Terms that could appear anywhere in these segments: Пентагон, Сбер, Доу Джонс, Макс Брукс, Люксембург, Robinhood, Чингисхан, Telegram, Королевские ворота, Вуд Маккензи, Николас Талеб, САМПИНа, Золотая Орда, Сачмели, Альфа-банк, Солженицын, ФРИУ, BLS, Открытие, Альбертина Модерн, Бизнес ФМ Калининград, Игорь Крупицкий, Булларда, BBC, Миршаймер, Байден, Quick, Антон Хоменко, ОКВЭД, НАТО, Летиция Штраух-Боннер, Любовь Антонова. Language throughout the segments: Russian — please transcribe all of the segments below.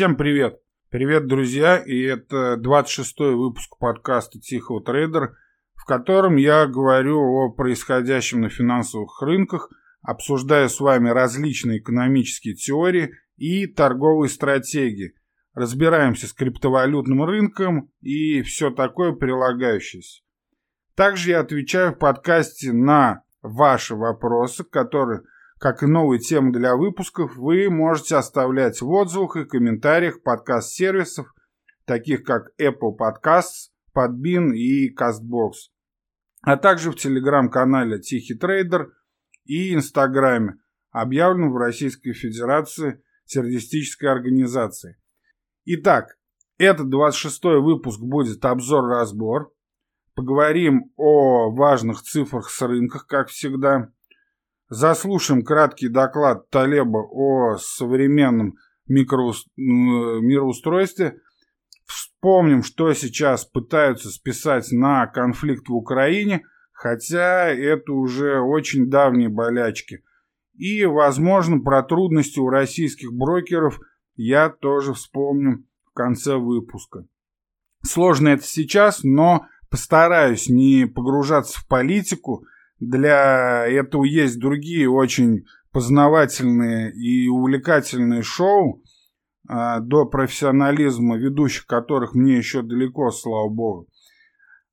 Всем привет! Привет, друзья! И это 26-й выпуск подкаста «Тихого трейдера», в котором я говорю о происходящем на финансовых рынках, обсуждаю с вами различные экономические теории и торговые стратегии, разбираемся с криптовалютным рынком и все такое прилагающееся. Также я отвечаю в подкасте на ваши вопросы, которые, как и новые темы для выпусков, вы можете оставлять в отзывах и комментариях подкаст-сервисов, таких как Apple Podcasts, Podbean и Castbox, а также в телеграм-канале «Тихий трейдер» и Инстаграме, объявленном в Российской Федерации террористической организации. Итак, этот 26-й выпуск будет обзор-разбор. Поговорим о важных цифрах с рынках, как всегда. Заслушаем краткий доклад Талеба о современном мироустройстве. Вспомним, что сейчас пытаются списать на конфликт в Украине, хотя это уже очень давние болячки. И, возможно, про трудности у российских брокеров я тоже вспомню в конце выпуска. Сложно это сейчас, но постараюсь не погружаться в политику. Для этого есть другие очень познавательные и увлекательные шоу, до профессионализма ведущих которых мне еще далеко, слава богу.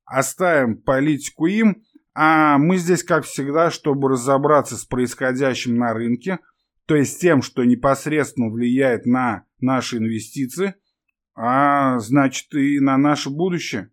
Оставим политику им, а мы здесь, как всегда, чтобы разобраться с происходящим на рынке, то есть тем, что непосредственно влияет на наши инвестиции, а значит и на наше будущее.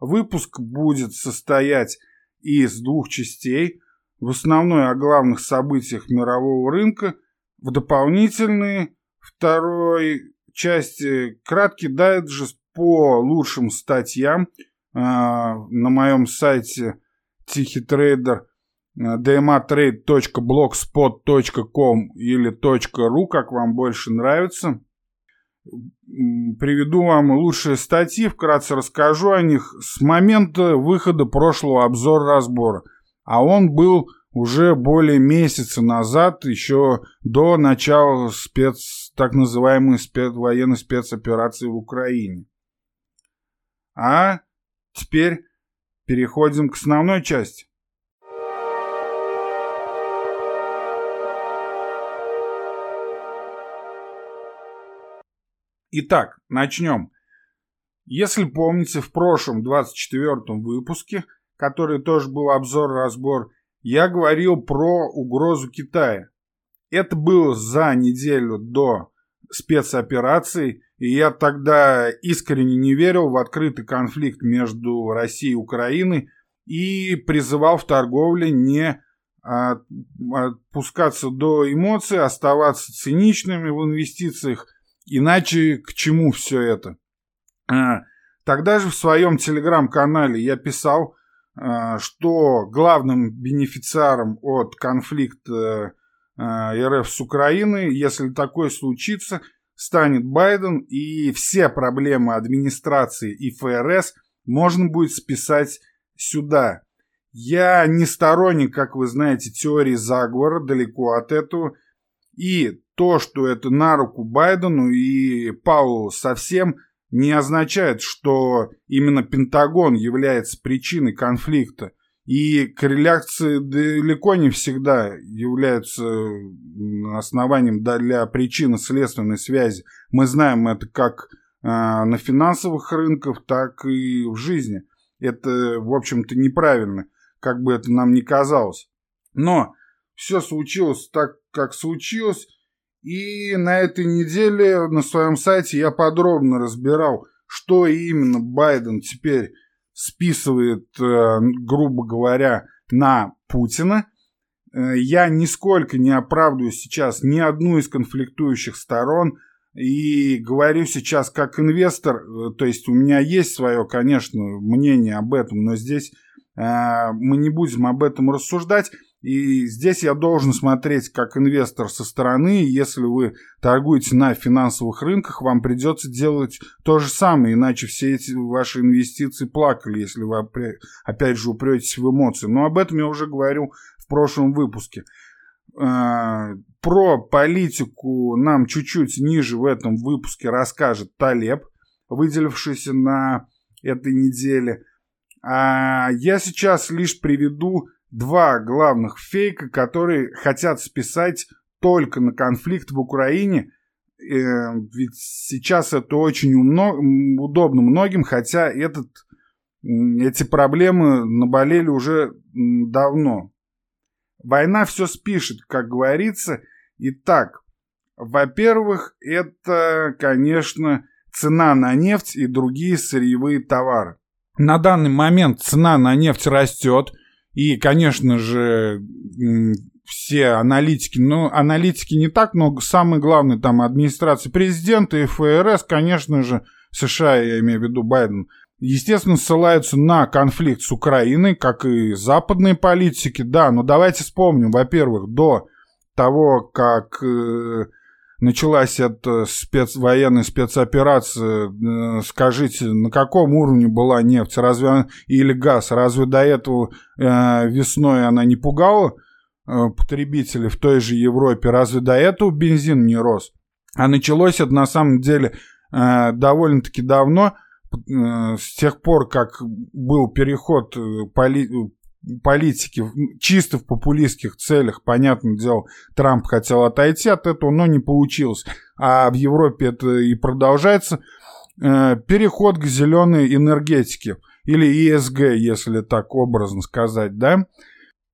Выпуск будет состоять из двух частей, в основной о главных событиях мирового рынка, в дополнительной второй части краткий дайджест по лучшим статьям на моем сайте Тихий трейдер dmatrade.blogspot.com или .ru, как вам больше нравится. Приведу вам лучшие статьи, вкратце расскажу о них с момента выхода прошлого обзора-разбора. А он был уже более месяца назад, еще до начала так называемой военной спецоперации в Украине. А теперь переходим к основной части. Итак, начнем. Если помните, в прошлом 24-м выпуске, который тоже был обзор-разбор, я говорил про угрозу Китая. Это было за неделю до спецоперации, и я тогда искренне не верил в открытый конфликт между Россией и Украиной и призывал в торговле не отпускаться до эмоций, оставаться циничными в инвестициях. Иначе к чему все это? Тогда же в своем телеграм-канале я писал, что главным бенефициаром от конфликта РФ с Украиной, если такое случится, станет Байден, и все проблемы администрации и ФРС можно будет списать сюда. Я не сторонник, как вы знаете, теории заговора, далеко от этого, и то, что это на руку Байдену и Паулу, совсем не означает, что именно Пентагон является причиной конфликта. И корреляции далеко не всегда являются основанием для причинно-следственной связи. Мы знаем это как на финансовых рынках, так и в жизни. Это, в общем-то, неправильно, как бы это нам ни казалось. Но все случилось так, как случилось. И на этой неделе на своем сайте я подробно разбирал, что именно Байден теперь списывает, грубо говоря, на Путина. Я нисколько не оправдываю сейчас ни одну из конфликтующих сторон и говорю сейчас как инвестор, то есть у меня есть свое, конечно, мнение об этом, но здесь мы не будем об этом рассуждать. И здесь я должен смотреть как инвестор со стороны. Если вы торгуете на финансовых рынках, вам придется делать то же самое, иначе все эти ваши инвестиции плакали, если вы опять же упретесь в эмоции. Но об этом я уже говорил в прошлом выпуске. Про политику нам чуть-чуть ниже в этом выпуске расскажет Талеб, выделившийся на этой неделе. А я сейчас лишь приведу два главных фейка, которые хотят списать только на конфликт в Украине. Ведь сейчас это очень удобно многим, хотя эти проблемы наболели уже давно. Война все спишет, как говорится. Итак, во-первых, это, конечно, цена на нефть и другие сырьевые товары. На данный момент цена на нефть растет. И, конечно же, все аналитики, не так много, самые главные там администрации президента и ФРС, конечно же, США, я имею в виду Байден, естественно, ссылаются на конфликт с Украиной, как и западные политики, да, но давайте вспомним, во-первых, до того, как началась эта военная спецоперация, скажите, на каком уровне была нефть или газ? Разве до этого весной она не пугала потребителей в той же Европе? Разве до этого бензин не рос? А началось это на самом деле довольно-таки давно, с тех пор, как был переход политики чисто в популистских целях, понятное дело, Трамп хотел отойти от этого, но не получилось. А в Европе это и продолжается. Переход к зеленой энергетике, или ESG, если так образно сказать, да.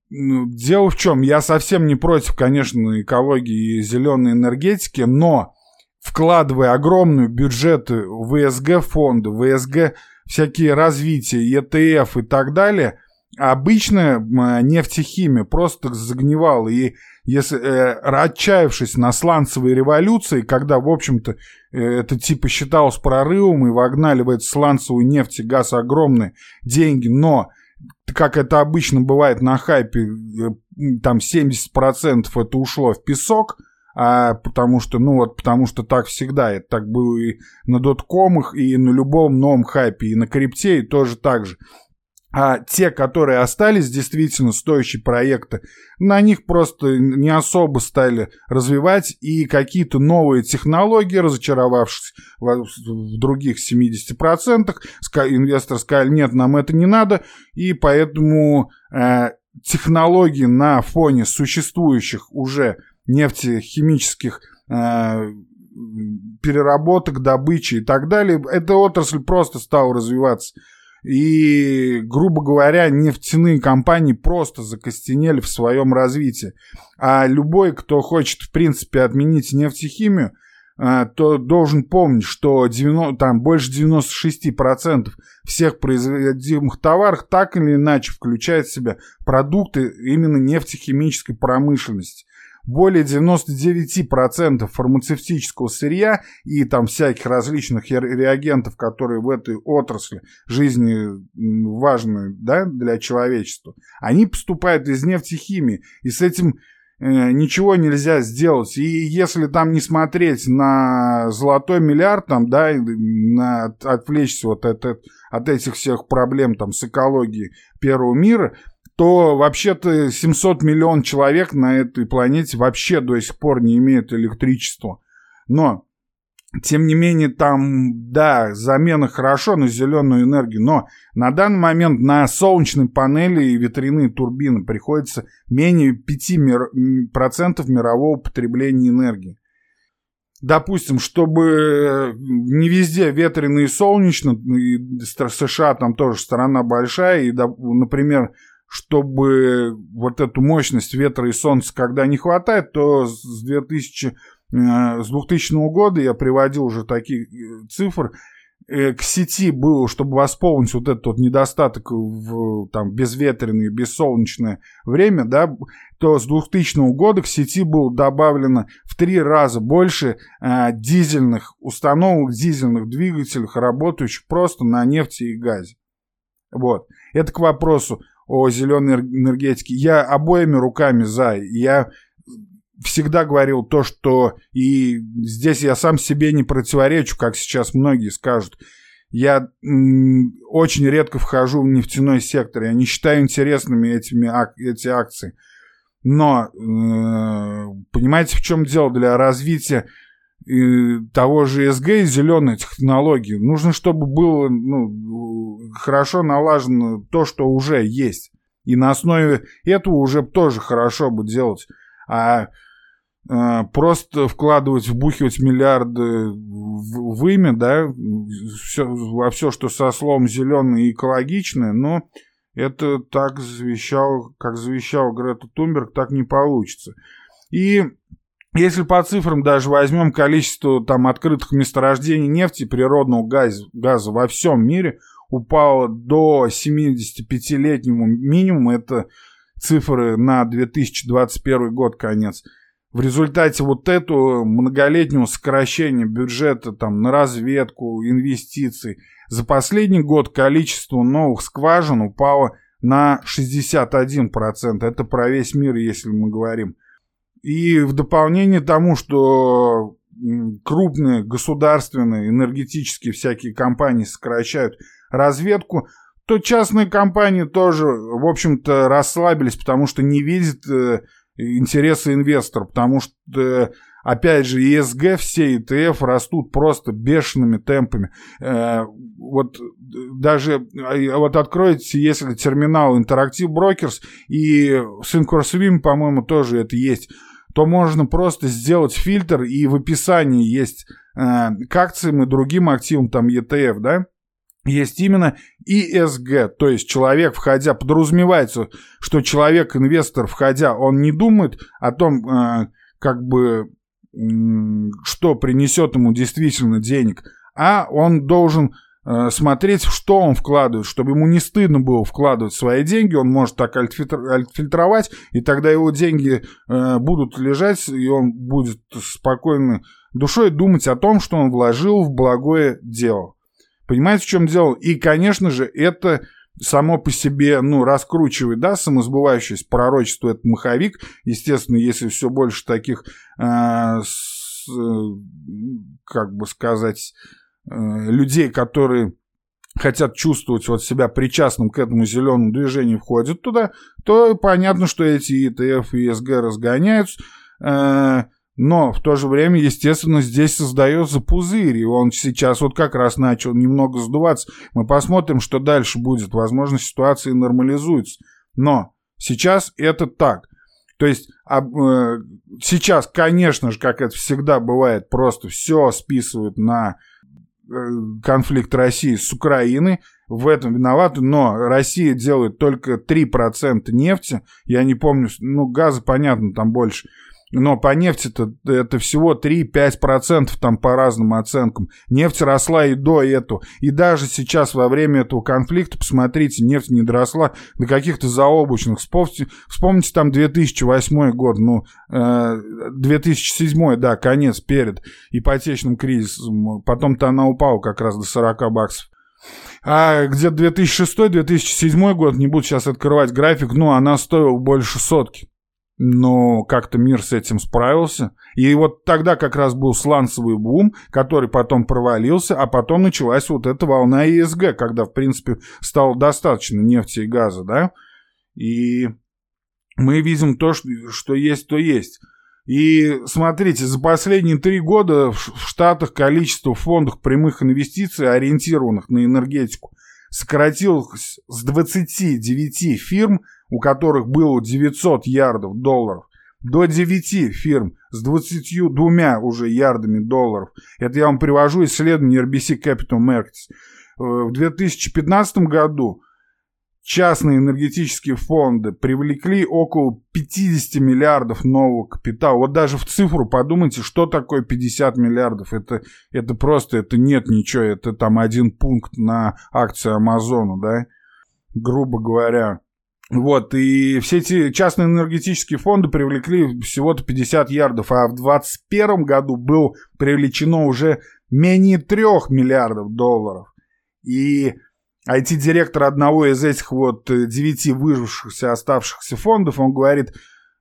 Дело в чем, я совсем не против, конечно, экологии и зеленой энергетики, но вкладывая огромные бюджеты в ESG фонды, в ESG всякие развития, ETF и так далее, обычная нефтехимия просто загнивала. И если, отчаявшись на сланцевой революции, когда, в общем-то, это типа считалось прорывом, и вогнали в эту сланцевую нефть и газ огромные деньги, но, как это обычно бывает на хайпе, там 70% это ушло в песок, потому что так всегда. Это так было и на доткомах, и на любом новом хайпе, и на крипте, и тоже так же. А те, которые остались, действительно стоящие проекты, на них просто не особо стали развивать, и какие-то новые технологии, разочаровавшись в других 70%, инвесторы сказали, нет, нам это не надо, и поэтому технологии на фоне существующих уже нефтехимических переработок, добычи и так далее, эта отрасль просто стала развиваться. И, грубо говоря, нефтяные компании просто закостенели в своем развитии. А любой, кто хочет, в принципе, отменить нефтехимию, то должен помнить, что больше 96% всех производимых товаров так или иначе включает в себя продукты именно нефтехимической промышленности. Более 99% фармацевтического сырья и там всяких различных реагентов, которые в этой отрасли жизни важны, да, для человечества, они поступают из нефтехимии. И с этим ничего нельзя сделать. И если там не смотреть на золотой миллиард, там, да, отвлечься вот от этих всех проблем там, с экологией первого мира, то вообще-то 700 миллионов человек на этой планете вообще до сих пор не имеют электричества. Но, тем не менее, там, да, замена хорошо на зеленую энергию, но на данный момент на солнечные панели и ветряные турбины приходится менее 5% мирового потребления энергии. Допустим, чтобы не везде ветрено и солнечно, и США там тоже страна большая, и, например, чтобы вот эту мощность ветра и солнца, когда не хватает, то с 2000 года, я приводил уже такие цифры, к сети было, чтобы восполнить вот этот вот недостаток в там, безветренное, бессолнечное время, да, то с 2000 года к сети было добавлено в 3 раза больше дизельных установок, дизельных двигателей, работающих просто на нефти и газе. Вот. Это к вопросу о зеленой энергетике. Я обоими руками за. Я всегда говорил то, что... И здесь я сам себе не противоречу, как сейчас многие скажут. Я очень редко вхожу в нефтяной сектор. Я не считаю интересными эти акции. Но, понимаете, в чем дело? Для развития того же СГ и зеленой технологии нужно, чтобы было хорошо налажено то, что уже есть. И на основе этого уже тоже хорошо бы делать. А просто вкладывать, вбухивать миллиарды в имя, да, во все, что со словом зеленое и экологичное, но это так завещал, как завещал Грета Тунберг, так не получится. И если по цифрам даже возьмем количество там открытых месторождений нефти и природного газа во всем мире упало до 75-летнего минимума, это цифры на 2021 год, конец. В результате вот этого многолетнего сокращения бюджета там, на разведку, инвестиций, за последний год количество новых скважин упало на 61%. Это про весь мир, если мы говорим. И в дополнение тому, что крупные государственные энергетические всякие компании сокращают разведку, то частные компании тоже, в общем-то, расслабились, потому что не видят интересы инвестора, потому что, опять же, ESG, все ETF растут просто бешеными темпами. Вот даже вот откроете, если терминал Interactive Brokers и SyncroSwim, по-моему, тоже это есть, то можно просто сделать фильтр, и в описании есть к акциям и другим активам, там ETF, да? Есть именно ESG, то есть человек, входя, подразумевается, что человек-инвестор, входя, он не думает о том, что принесет ему действительно денег, а он должен смотреть, что он вкладывает, чтобы ему не стыдно было вкладывать свои деньги, он может так отфильтровать, и тогда его деньги будут лежать, и он будет спокойной душой думать о том, что он вложил в благое дело. Понимаете, в чем дело? И, конечно же, это само по себе, раскручивает, да, самосбывающееся пророчество, этот маховик. Естественно, если все больше таких, людей, которые хотят чувствовать себя причастным к этому зеленому движению, входят туда, то понятно, что эти ETF и ESG разгоняются. Но в то же время, естественно, здесь создается пузырь, и он сейчас вот как раз начал немного сдуваться. Мы посмотрим, что дальше будет. Возможно, ситуация нормализуется. Но сейчас это так. То есть сейчас, конечно же, как это всегда бывает, просто все списывают на конфликт России с Украиной. В этом виноваты, но Россия делает только 3% нефти. Я не помню, газа, понятно, там больше. Но по нефти-то это всего 3-5% там по разным оценкам. Нефть росла и до этого. И даже сейчас во время этого конфликта, посмотрите, нефть не доросла до каких-то заоблачных. Вспомните там 2008 год, 2007, да, конец перед ипотечным кризисом. Потом-то она упала как раз до 40 баксов. А где-то 2006-2007 год, не буду сейчас открывать график, она стоила больше сотки. Но как-то мир с этим справился. И вот тогда как раз был сланцевый бум, который потом провалился, а потом началась вот эта волна ESG, когда, в принципе, стало достаточно нефти и газа, да? И мы видим то, что есть, то есть. И смотрите, за последние 3 года в Штатах количество фондов прямых инвестиций, ориентированных на энергетику, сократилось с 29 фирм, у которых было 900 ярдов долларов, до 9 фирм с 22 уже ярдами долларов. Это я вам привожу исследование RBC Capital Markets. В 2015 году частные энергетические фонды привлекли около 50 миллиардов нового капитала. Вот даже в цифру подумайте, что такое 50 миллиардов. Это просто, это нет ничего, это там 1 пункт на акции Амазона, да, грубо говоря. Вот, и все эти частные энергетические фонды привлекли всего-то 50 ярдов, а в 2021 году было привлечено уже менее 3 миллиардов долларов. И IT-директор одного из этих 9 выжившихся, оставшихся фондов, он говорит,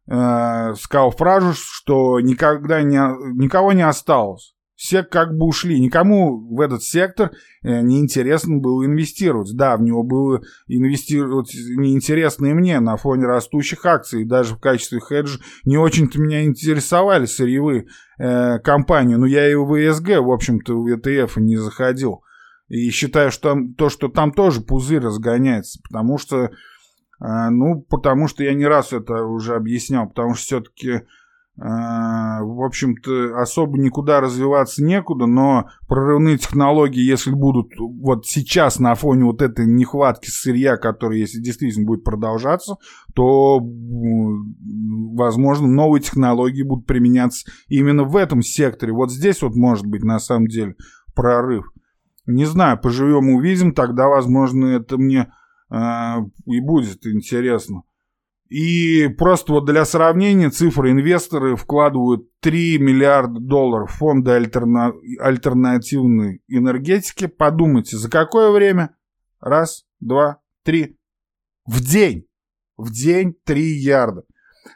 сказал фразу, что никогда никого не осталось. Все как бы ушли. Никому в этот сектор неинтересно было инвестировать. Да, в него было инвестировать неинтересно и мне на фоне растущих акций. Даже в качестве хеджа не очень-то меня интересовали сырьевые компании. Но я и в ВСГ, в общем-то, в ETF не заходил. И считаю, что там, там тоже пузырь разгоняется. Потому что я не раз это уже объяснял. Потому что все-таки... В общем-то, особо никуда развиваться некуда, но прорывные технологии, если будут вот сейчас на фоне вот этой нехватки сырья, которая, если действительно будет продолжаться, то, возможно, новые технологии будут применяться именно в этом секторе. Вот здесь вот может быть на самом деле прорыв. Не знаю, поживем, увидим, тогда, возможно, это мне и будет интересно. И просто вот для сравнения цифры: инвесторы вкладывают $3 миллиарда фонда альтернативной энергетики. Подумайте, за какое время? Раз, два, три. В день. В день 3 ярда.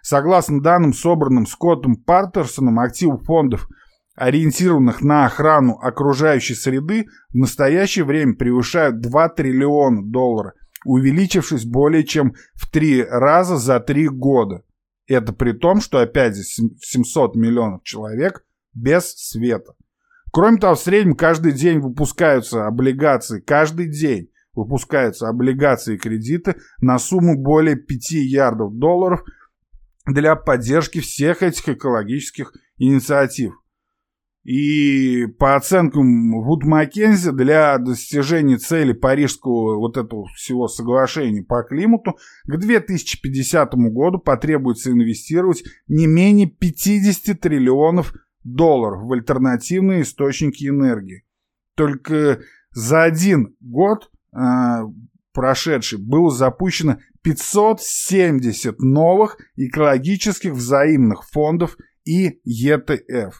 Согласно данным, собранным Скоттом Партерсоном, активы фондов, ориентированных на охрану окружающей среды, в настоящее время превышают $2 триллиона. Увеличившись более чем в 3 раза за 3 года. Это при том, что опять 700 миллионов человек без света. Кроме того, в среднем каждый день выпускаются облигации, и кредиты на сумму более $5 миллиардов для поддержки всех этих экологических инициатив. И по оценкам Вуд Маккензи, для достижения цели Парижского вот этого всего соглашения по климату к 2050 году потребуется инвестировать не менее $50 триллионов в альтернативные источники энергии. Только за 1 год, прошедший, было запущено 570 новых экологических взаимных фондов и ETF.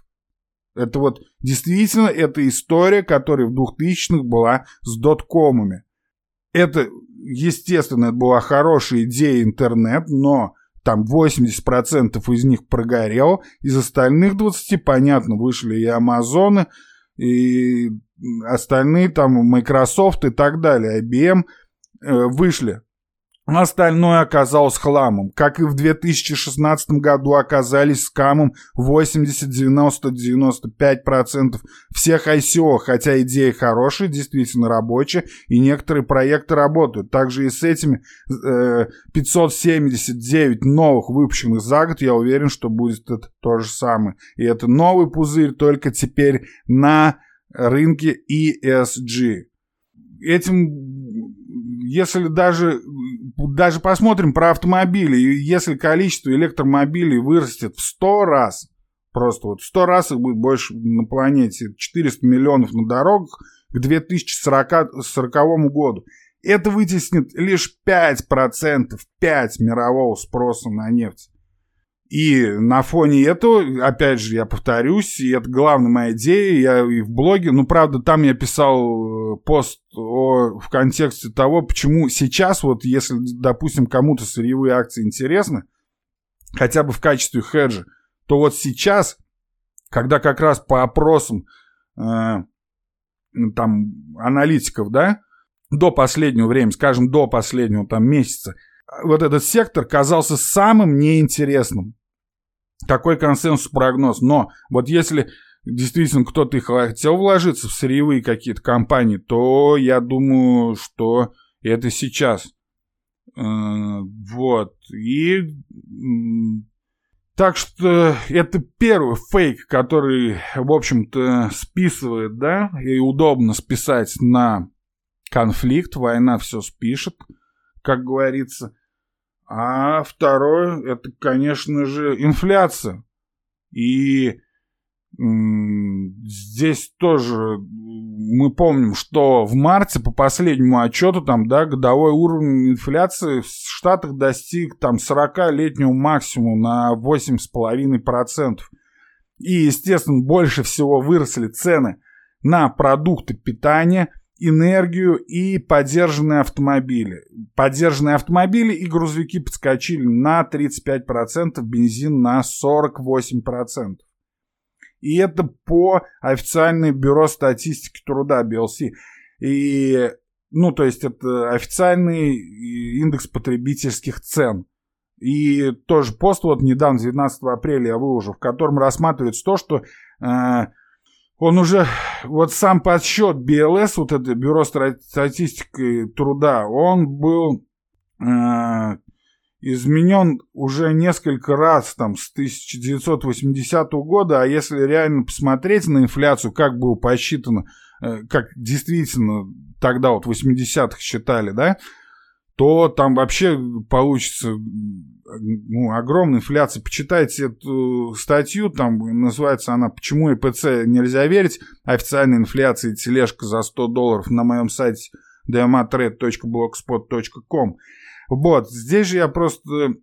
Это вот действительно эта история, которая в 2000-х была с доткомами. Это, естественно, была хорошая идея интернет, но там 80% из них прогорело. Из остальных 20%, понятно, вышли и Амазоны, и остальные там Microsoft и так далее, IBM вышли. Остальное оказалось хламом. Как и в 2016 году оказались скамом 80-90-95% всех ICO, хотя идеи хорошие, действительно рабочие, и некоторые проекты работают. Также и с этими 579 новых выпущенных за год, я уверен, что будет это то же самое. И это новый пузырь, только теперь на рынке ESG. Этим... Если даже посмотрим про автомобили, если количество электромобилей вырастет в 100 раз, просто вот в 100 раз их будет больше на планете, 400 миллионов на дорогах к 2040 году, это вытеснит лишь 5% мирового спроса на нефть. И на фоне этого, опять же, я повторюсь, и это главная моя идея, я и в блоге, правда, там я писал пост в контексте того, почему сейчас, вот если, допустим, кому-то сырьевые акции интересны, хотя бы в качестве хеджа, то вот сейчас, когда как раз по опросам аналитиков, до последнего времени, скажем, до последнего месяца, вот этот сектор казался самым неинтересным. Такой консенсус-прогноз. Но вот если действительно кто-то и хотел вложиться в сырьевые какие-то компании, то я думаю, что это сейчас. Вот. И так что это первый фейк, который, в общем-то, списывает, и удобно списать на конфликт. Война все спишет, как говорится. А второе, это, конечно же, инфляция. И здесь тоже мы помним, что в марте по последнему отчету годовой уровень инфляции в Штатах достиг 40-летнего максимума на 8,5%. И, естественно, больше всего выросли цены на продукты питания, энергию и подержанные автомобили. Подержанные автомобили и грузовики подскочили на 35%, бензин на 48%. И это по официальной бюро статистики труда, BLC. И, ну, то есть, это официальный индекс потребительских цен. И тоже пост вот недавно, 19 апреля я выложил, в котором рассматривается то, что он уже, вот сам подсчет BLS, вот это бюро статистики труда, он был изменен уже несколько раз там, с 1980 года, а если реально посмотреть на инфляцию, как было посчитано, как действительно тогда вот в 80-х считали, да, то там вообще получится огромная инфляция. Почитайте эту статью, там называется она «Почему ИПЦ нельзя верить? Официальная инфляция и тележка за $100» на моем сайте dmatrade.blogspot.com. Вот, здесь же я просто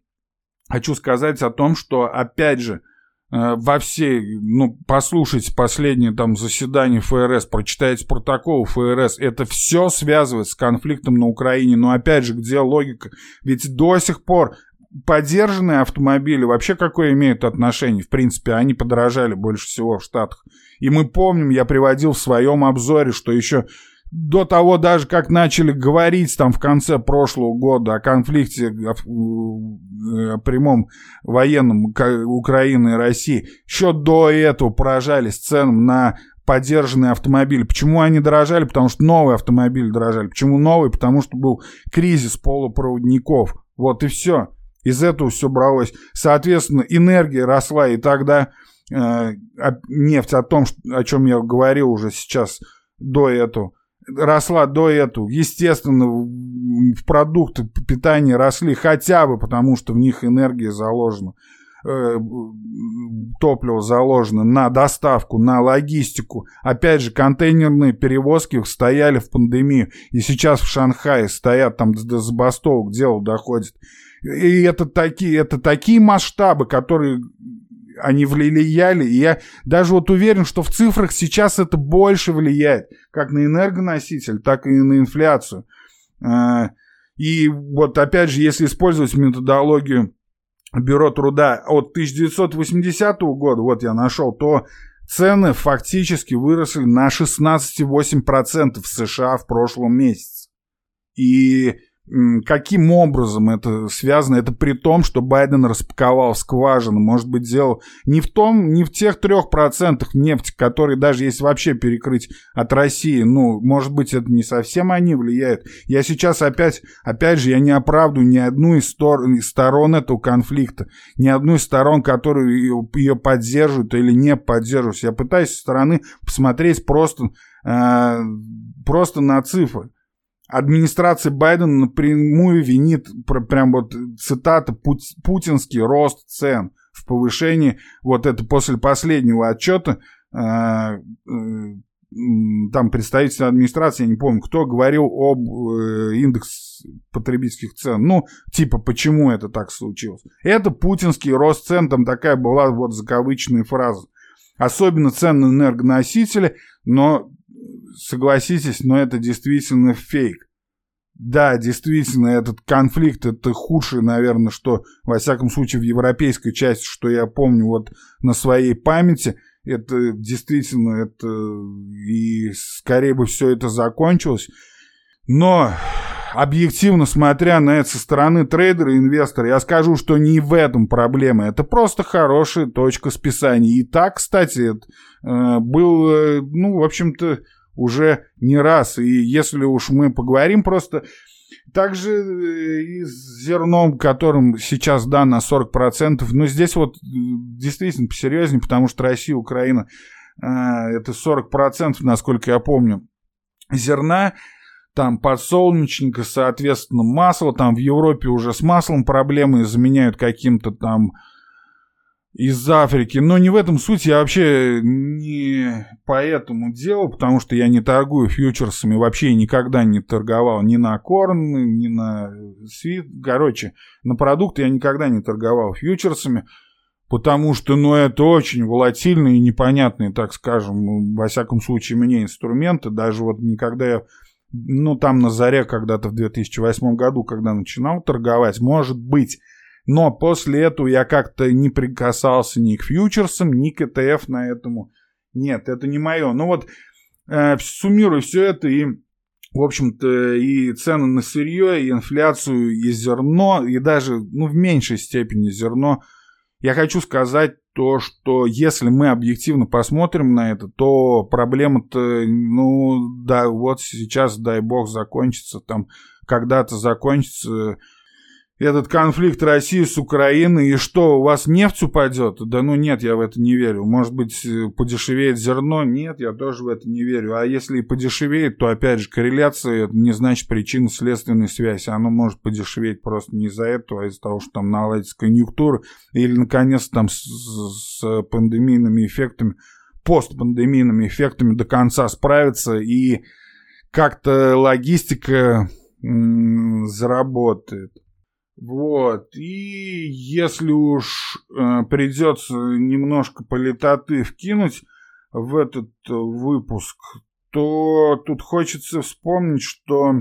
хочу сказать о том, что, опять же, во всей, ну, послушайте последнее там заседание ФРС, прочитайте протокол ФРС, это все связывается с конфликтом на Украине, но, опять же, где логика? Ведь до сих пор подержанные автомобили вообще какое имеют отношение? В принципе, они подорожали больше всего в Штатах. И мы помним, я приводил в своем обзоре, что еще до того даже, как начали говорить там в конце прошлого года о конфликте, о прямом военном Украины и России, еще до этого поражались ценам на подержанные автомобили. Почему они дорожали? Потому что новые автомобили дорожали. Почему новые? Потому что был кризис полупроводников. Вот и все. Из этого все бралось. Соответственно, энергия росла, и тогда нефть, о чем я говорил уже сейчас до этого, росла до этого. Естественно, в продукты питания росли хотя бы потому, что в них энергия заложена, топливо заложено на доставку, на логистику. Опять же, контейнерные перевозки стояли в пандемию. И сейчас в Шанхае стоят, там до забастовок дело доходит. И это такие масштабы, которые они влияли, и я даже вот уверен, что в цифрах сейчас это больше влияет, как на энергоноситель, так и на инфляцию. И вот опять же, если использовать методологию Бюро труда от 1980 года, вот я нашел, то цены фактически выросли на 16,8% в США в прошлом месяце. И каким образом это связано? Это при том, что Байден распаковал скважину. Может быть, дело не в том, не в тех 3% нефти, которые даже если вообще перекрыть от России, ну, может быть, это не совсем они влияют. Я сейчас опять же, я не оправдываю ни одну из сторон этого конфликта, ни одну из сторон, которые ее поддерживают или не поддерживают. Я пытаюсь со стороны посмотреть просто на цифры. Администрация Байдена напрямую винит, прям вот цитата, путинский рост цен в повышении, вот это после последнего отчета, там представитель администрации, я не помню, кто говорил об индексе потребительских цен, ну, типа, почему это так случилось. Это путинский рост цен, там такая была вот закавычная фраза. Особенно цены на энергоносители, но согласитесь, но это действительно фейк. Да, действительно, этот конфликт, это худшее, наверное, что, во всяком случае, в европейской части, что я помню вот на своей памяти, это действительно, это и скорее бы все это закончилось. Но объективно, смотря на это со стороны трейдера и инвестора, я скажу, что не в этом проблема. Это просто хорошая точка списания. И так, кстати, это был, ну, в общем-то, уже не раз. И если уж мы поговорим просто, также и с зерном, которым сейчас да на 40%, но здесь вот действительно посерьезнее, потому что Россия, Украина, это 40%, насколько я помню, зерна, там подсолнечника, соответственно, масло, там в Европе уже с маслом проблемы, заменяют каким-то там из Африки. Но не в этом суть. Я вообще не по этому делу, потому что я не торгую фьючерсами. Вообще никогда не торговал ни на корм, ни на свит. Короче, на продукты я никогда не торговал фьючерсами, потому что, ну, это очень волатильные и непонятные, так скажем, во всяком случае, мне инструменты. Даже вот никогда я, ну, там на заре когда-то в 2008 году, когда начинал торговать, может быть, Но после этого я как-то не прикасался ни к фьючерсам, ни к ETF на этому. Нет, это не мое. Ну вот, суммирую все это и, в общем-то, и цены на сырье, и инфляцию, и зерно, и даже, ну, в меньшей степени зерно. Я хочу сказать то, что если мы объективно посмотрим на это, то проблема-то, ну, да, вот сейчас, дай бог, закончится, там, когда-то закончится этот конфликт России с Украиной, и что, у вас нефть упадет? Да ну нет, я в это не верю. Может быть, подешевеет зерно? Нет, я тоже в это не верю. А если и подешевеет, то, опять же, корреляция, это не значит причинно-следственной связи. Оно может подешеветь просто не из-за этого, а из-за того, что там наладится конъюнктура, или, наконец, там с пандемийными эффектами, постпандемийными эффектами до конца справиться, и как-то логистика заработает. Вот, и если уж придется немножко политоты вкинуть в этот выпуск, то тут хочется вспомнить, что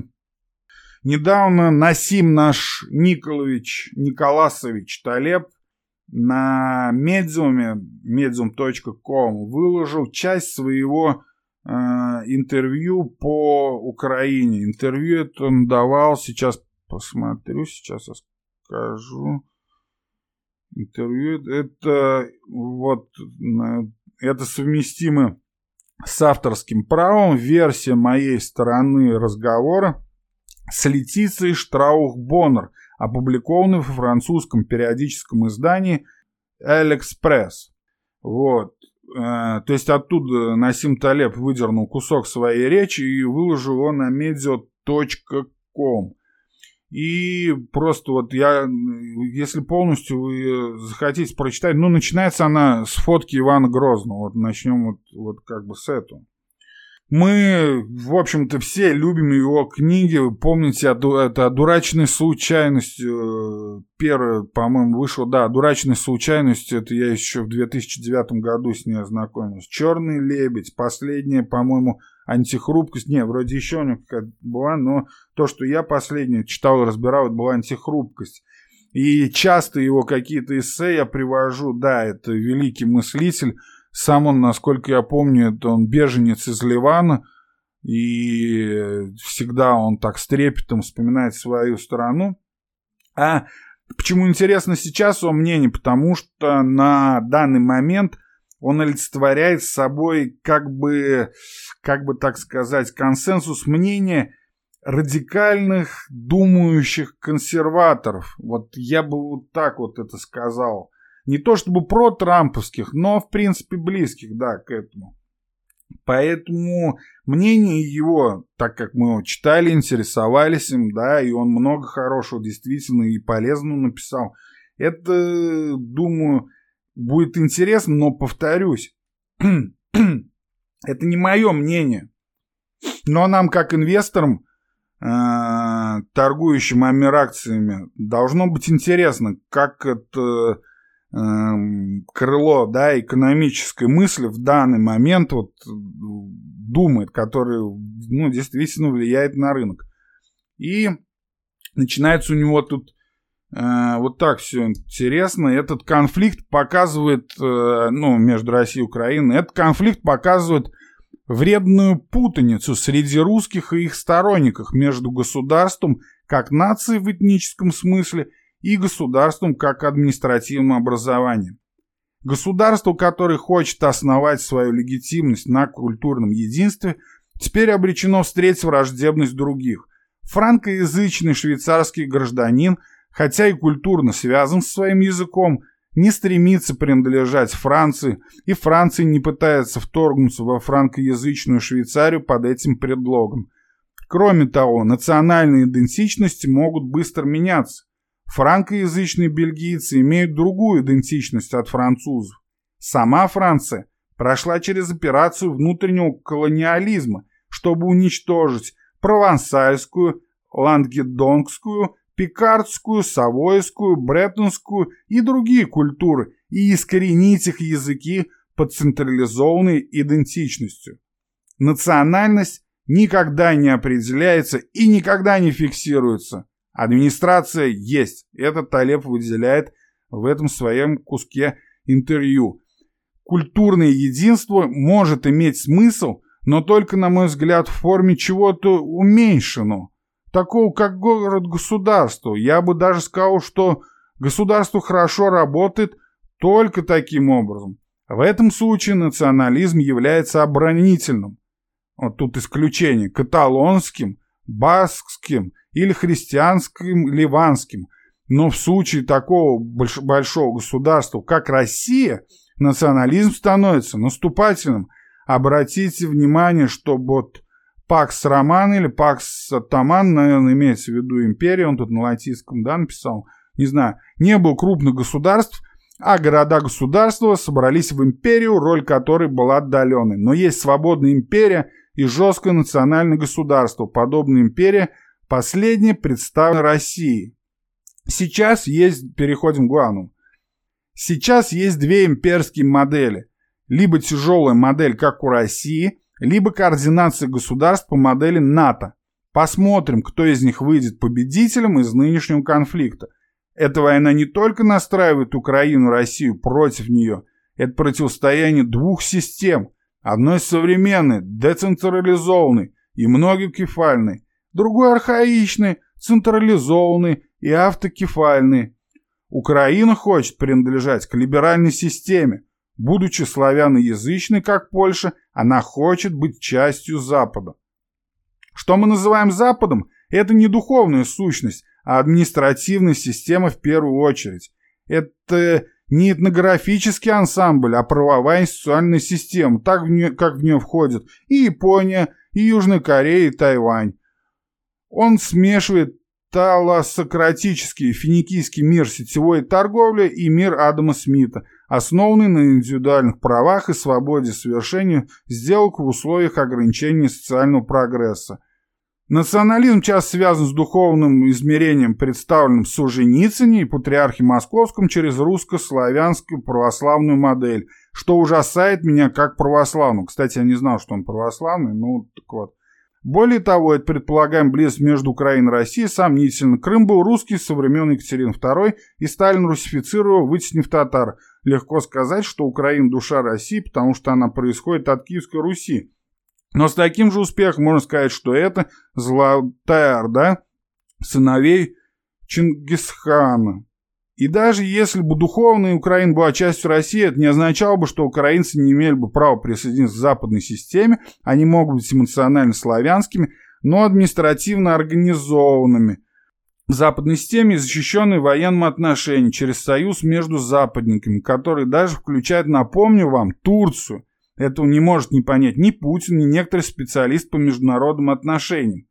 недавно Насим наш Николасович Талеб на медиуме, medium.com, выложил часть своего интервью по Украине. Интервью это он давал, сейчас посмотрю, сейчас я скажу. Интервью. Это вот это совместимо с авторским правом. Версия моей стороны разговора с Летицией Штраух-Боннер, опубликованной во французском периодическом издании «Эль-Экспресс». Вот. То есть оттуда Насим Талеб выдернул кусок своей речи и выложил его на medio.com. И просто вот я, если полностью вы захотите прочитать, ну, начинается она с фотки Ивана Грозного. Вот начнем вот как бы с этого. Мы, в общем-то, все любим его книги. Вы помните, это «Одураченная случайность». Первая, по-моему, вышла. Да, «Одураченная случайность». Это я еще в 2009 году с ней ознакомился. «Черный лебедь». Последняя, по-моему, «Антихрупкость». Не, вроде еще у него какая-то была, но то, что я последнее читал и разбирал, это была «Антихрупкость». И часто его какие-то эссе я привожу. Да, это великий мыслитель. Сам он, насколько я помню, это он беженец из Ливана, и всегда он так с трепетом вспоминает свою страну. А почему интересно сейчас его мнение? Потому что на данный момент он олицетворяет собой как бы так сказать, консенсус мнения радикальных думающих консерваторов. Вот я бы вот так вот это сказал. Не то чтобы про-трамповских, но, в принципе, близких, да, к этому. Поэтому мнение его, так как мы его читали, интересовались им, да, и он много хорошего действительно и полезного написал. Это, думаю, будет интересно, но, повторюсь, это не мое мнение. Но нам, как инвесторам, торгующим амиракциями, должно быть интересно, как это крыло, да, экономической мысли в данный момент вот думает, который, ну, действительно влияет на рынок. И начинается у него тут вот так все интересно. Этот конфликт показывает, между Россией и Украиной, этот конфликт показывает вредную путаницу среди русских и их сторонников между государством как нацией в этническом смысле и государством как административным образованием. Государство, которое хочет основать свою легитимность на культурном единстве, теперь обречено встретить враждебность других. Франкоязычный швейцарский гражданин, хотя и культурно связан со своим языком, не стремится принадлежать Франции, и Франция не пытается вторгнуться во франкоязычную Швейцарию под этим предлогом. Кроме того, национальные идентичности могут быстро меняться. Франкоязычные бельгийцы имеют другую идентичность от французов. Сама Франция прошла через операцию внутреннего колониализма, чтобы уничтожить провансальскую, лангедонскую, пикардскую, савойскую, бреттонскую и другие культуры и искоренить их языки под централизованной идентичностью. Национальность никогда не определяется и никогда не фиксируется. Администрация есть. Это Талеб выделяет в этом своем куске интервью. Культурное единство может иметь смысл, но только, на мой взгляд, в форме чего-то уменьшенного. Такого, как город-государство. Я бы даже сказал, что государство хорошо работает только таким образом. В этом случае национализм является оборонительным. Вот тут исключение. Каталонским, баскским или христианским, ливанским. Но в случае такого большого государства, как Россия, национализм становится наступательным. Обратите внимание, что вот Пакс Роман или Пакс Оттаман, наверное, имеется в виду империя, он тут на латинском, да, написал, не знаю, не было крупных государств, а города-государства собрались в империю, роль которой была отдаленной. Но есть свободная империя и жесткое национальное государство. Подобная империя, последняя, представлена Россией. Сейчас есть, переходим к главному, сейчас есть две имперские модели. Либо тяжелая модель, как у России, либо координация государств по модели НАТО. Посмотрим, кто из них выйдет победителем из нынешнего конфликта. Эта война не только настраивает Украину и Россию против нее, это противостояние двух систем. Одной современной, децентрализованной и многокефальной, другой архаичной, централизованной и автокефальной. Украина хочет принадлежать к либеральной системе. Будучи славяноязычной, как Польша, она хочет быть частью Запада. Что мы называем Западом, это не духовная сущность, а административная система в первую очередь. Это не этнографический ансамбль, а правовая и социальная система, так как в нее входят и Япония, и Южная Корея, и Тайвань. Он смешивает талосократический финикийский мир сетевой торговли и мир Адама Смита, основанный на индивидуальных правах и свободе совершения сделок в условиях ограничения социального прогресса. Национализм часто связан с духовным измерением, представленным в Солженицыне и Патриархе Московском через русско-славянскую православную модель, что ужасает меня как православного. Кстати, я не знал, что он православный, ну так вот. Более того, это предполагаемая близость между Украиной и Россией сомнительна. Крым был русский со времен Екатерины II, и Сталин русифицировал, вытеснив татар. Легко сказать, что Украина – душа России, потому что она происходит от Киевской Руси. Но с таким же успехом можно сказать, что это золотая орда сыновей Чингисхана. И даже если бы духовная Украина была частью России, это не означало бы, что украинцы не имели бы права присоединиться к западной системе, они могут быть эмоционально славянскими, но административно организованными. В западной системе защищенные военным отношения через союз между западниками, который даже включает, напомню вам, Турцию. Этого не может не понять ни Путин, ни некоторые специалисты по международным отношениям,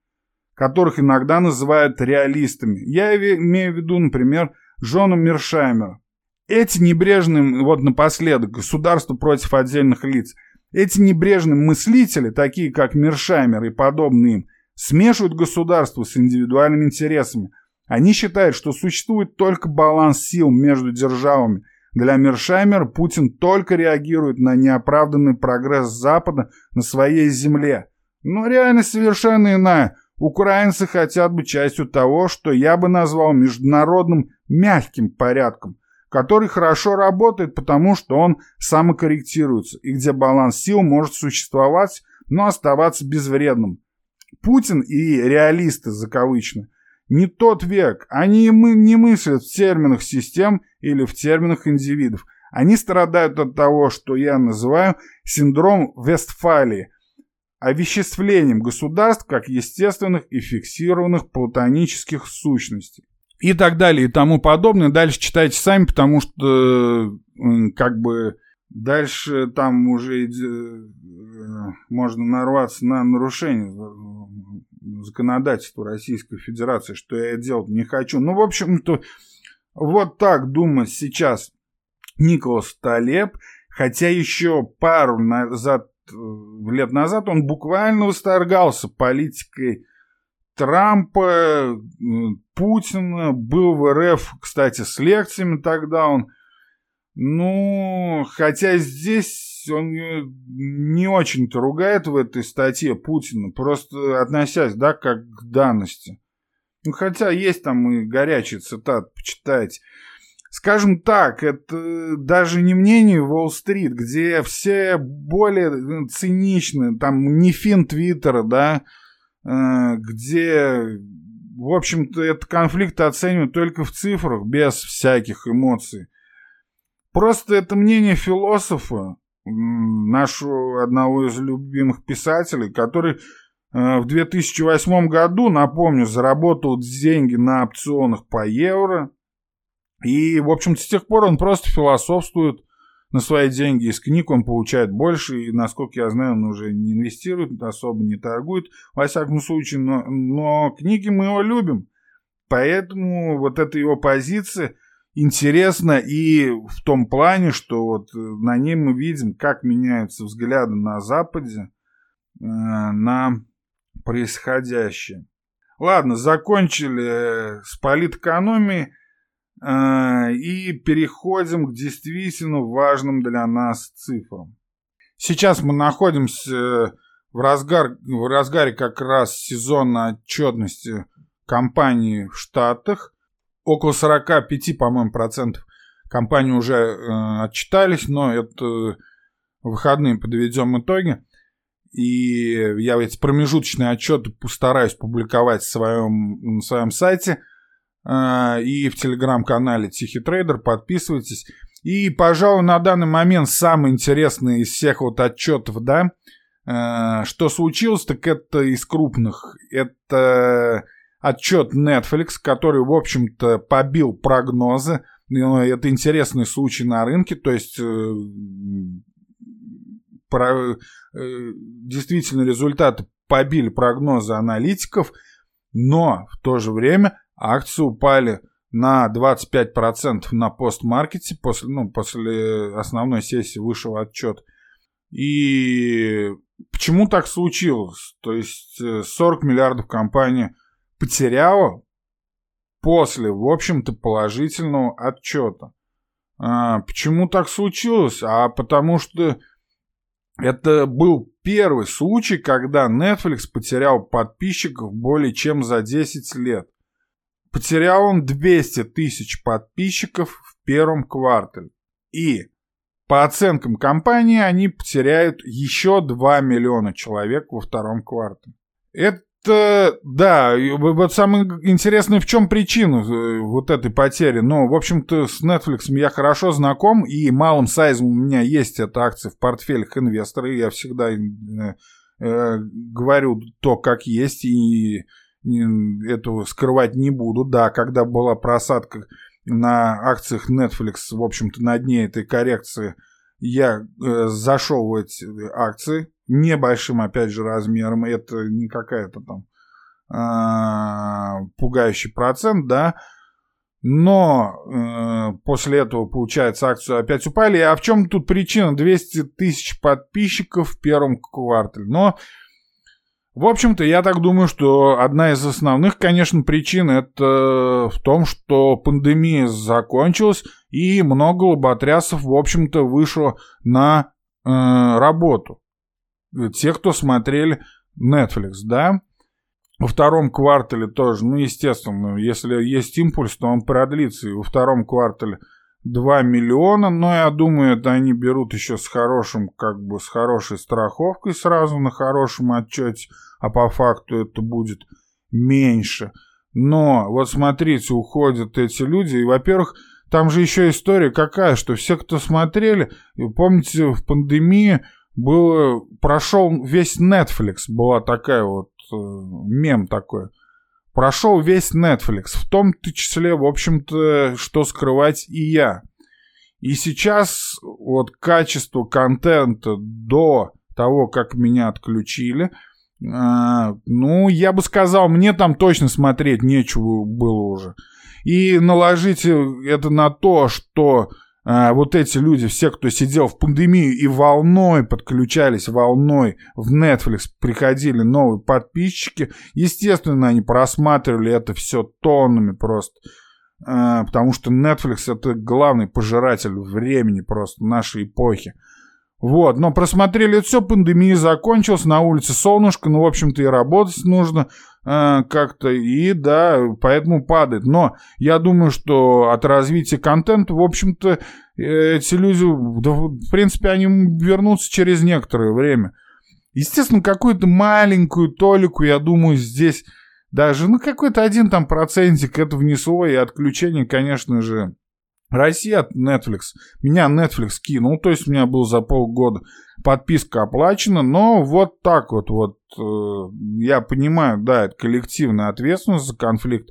которых иногда называют реалистами. Я имею в виду, например, Жона Миршаймера. Эти небрежные, вот напоследок, государство против отдельных лиц, эти небрежные мыслители, такие как Миршаймер и подобные им, смешивают государство с индивидуальными интересами. Они считают, что существует только баланс сил между державами. Для Миршаймера Путин только реагирует на неоправданный прогресс Запада на своей земле. Но реальность совершенно иная. Украинцы хотят быть частью того, что я бы назвал международным мягким порядком, который хорошо работает, потому что он самокорректируется, и где баланс сил может существовать, но оставаться безвредным. Путин и реалисты, закавычные, не тот век, они не мыслят в терминах систем или в терминах индивидов. Они страдают от того, что я называю синдром Вестфалии, овеществлением государств как естественных и фиксированных платонических сущностей. И так далее, и тому подобное. Дальше читайте сами, потому что как бы дальше там уже можно нарваться на нарушение законодательства Российской Федерации, что я делать не хочу. Ну, в общем-то, вот так думает сейчас Николас Талеб, хотя еще пару лет назад он буквально восторгался политикой Трампа, Путина, был в РФ, кстати, с лекциями тогда он. Ну, хотя здесь он не очень-то ругает в этой статье Путина, просто относясь, да, как к данности. Ну, хотя есть там и горячий цитат, почитайте. Скажем так, это даже не мнение Уолл-стрит, где все более циничны, там не фин Твиттера, да, где, в общем-то, этот конфликт оценивают только в цифрах, без всяких эмоций. Просто это мнение философа, нашего одного из любимых писателей, который в 2008 году, напомню, заработал деньги на опционах по евро. И, в общем-то, с тех пор он просто философствует на свои деньги. Из книг он получает больше. И, насколько я знаю, он уже не инвестирует, особо не торгует. Во всяком случае, но книги мы его любим. Поэтому вот эта его позиция интересна и в том плане, что вот на ней мы видим, как меняются взгляды на Западе, на происходящее. Ладно, закончили с политэкономией. И переходим к действительно важным для нас цифрам. Сейчас мы находимся в разгаре как раз сезона отчетности компаний в Штатах. Около 45, по-моему, процентов компаний уже отчитались, но это выходные подведем итоги. И я эти промежуточные отчеты постараюсь публиковать на своем сайте и в телеграм-канале Тихий Трейдер. Подписывайтесь. И, пожалуй, на данный момент самый интересный из всех вот отчетов, да, что случилось, так это из крупных. Это отчет Netflix, который, в общем-то, побил прогнозы. Это интересный случай на рынке. То есть, действительно, результаты побили прогнозы аналитиков. Но в то же время акции упали на 25% на постмаркете после основной сессии вышел отчет. И почему так случилось? То есть 40 миллиардов компания потеряла после, в общем-то, положительного отчета. Почему так случилось? А потому что это был первый случай, когда Netflix потерял подписчиков более чем за 10 лет. Потерял он 200 тысяч подписчиков в первом квартале. И по оценкам компании они потеряют еще 2 миллиона человек во втором квартале. Это, да, вот самое интересное, в чем причина вот этой потери. Ну, в общем-то, с Netflix я хорошо знаком, и малым сайзом у меня есть эта акция в портфелях инвестора. Я всегда говорю то, как есть, и этого скрывать не буду. Да, когда была просадка на акциях Netflix, в общем-то, на дне этой коррекции, я зашел в эти акции небольшим, опять же, размером. Это не какая-то там пугающий процент, да. Но после этого, получается, акции опять упали. А в чем тут причина? 200 тысяч подписчиков в первом квартале. Но в общем-то, я так думаю, что одна из основных, конечно, причин это в том, что пандемия закончилась и много лоботрясов, в общем-то, вышло на работу. Те, кто смотрели Netflix, да. Во втором квартале тоже, ну, естественно, если есть импульс, то он продлится. И во втором квартале 2 миллиона, но я думаю, это они берут еще с хорошим, как бы, с хорошей страховкой сразу на хорошем отчете, а по факту это будет меньше. Но вот смотрите, уходят эти люди, и, во-первых, там же еще история какая, что все, кто смотрели, помните, в пандемии прошел весь Netflix, была такая вот мем такой. Прошел весь Netflix, в том числе, в общем-то, что скрывать и я. И сейчас вот качество контента до того, как меня отключили, ну, я бы сказал, мне там точно смотреть нечего было уже. И наложите это на то, что вот эти люди, все, кто сидел в пандемию и волной подключались, волной в Netflix приходили новые подписчики. Естественно, они просматривали это все тоннами просто. Потому что Netflix — это главный пожиратель времени просто нашей эпохи. Вот, но просмотрели это все, пандемия закончилась, на улице солнышко, ну, в общем-то, и работать нужно. как-то, и да, поэтому падает. Но я думаю, что от развития контента, в общем-то, эти люди, да, в принципе, они вернутся через некоторое время. Естественно, какую-то маленькую толику, я думаю, здесь даже, ну, какой-то 1% это внесло, и отключение, конечно же, России от Netflix. Меня Netflix кинул, то есть у меня был за полгода подписка оплачена, но вот так вот, я понимаю, да, это коллективная ответственность за конфликт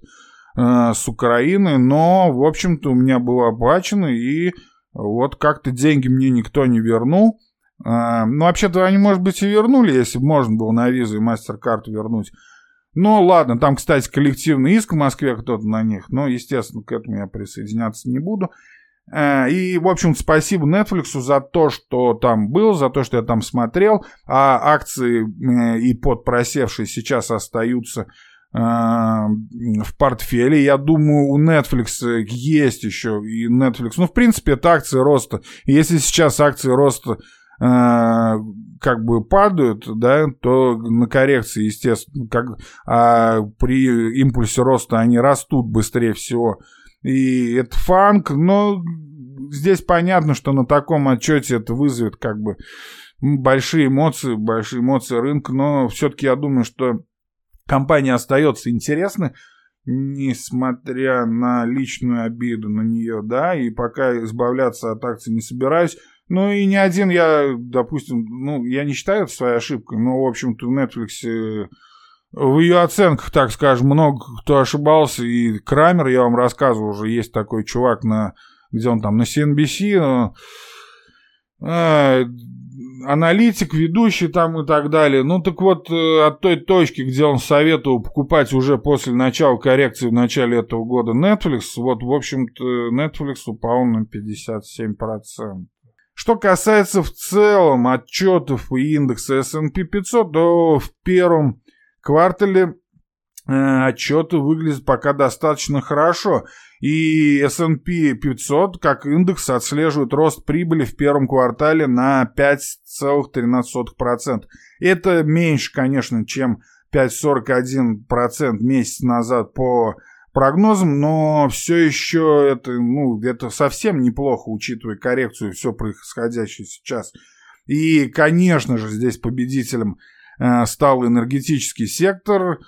с Украиной, но, в общем-то, у меня было оплачено, и вот как-то деньги мне никто не вернул. Ну, вообще-то, они, может быть, и вернули, если бы можно было на визу и MasterCard вернуть. Ну, ладно, там, кстати, коллективный иск в Москве, кто-то на них. Но, естественно, к этому я присоединяться не буду. И, в общем, спасибо Netflix за то, что там был, за то, что я там смотрел. А акции и подпросевшие сейчас остаются в портфеле. Я думаю, у Netflix есть еще и Netflix. Ну, в принципе, это акции роста. Если сейчас акции роста как бы падают, да, то на коррекции, естественно, при импульсе роста они растут быстрее всего. И это фанк, но здесь понятно, что на таком отчете это вызовет как бы большие эмоции рынка, но все-таки я думаю, что компания остается интересной, несмотря на личную обиду на нее, да, и пока избавляться от акций не собираюсь. Ну и не один я, допустим, ну, я не считаю это своей ошибкой, но, в общем-то, в Netflix, в ее оценках, так скажем, много кто ошибался, и Крамер, я вам рассказывал уже, есть такой чувак, где он там, на CNBC, аналитик, ведущий там и так далее. Ну так вот, от той точки, где он советовал покупать уже после начала коррекции в начале этого года Netflix, вот, в общем-то, Netflix упал на 57%. Что касается в целом отчетов и индекса S&P 500, то в первом квартале отчеты выглядят пока достаточно хорошо. И S&P 500 как индекс отслеживает рост прибыли в первом квартале на 5,13%. Это меньше, конечно, чем 5,41% месяц назад по прогнозам, но все еще это совсем неплохо, учитывая коррекцию и все происходящее сейчас. И, конечно же, здесь победителем стал энергетический сектор,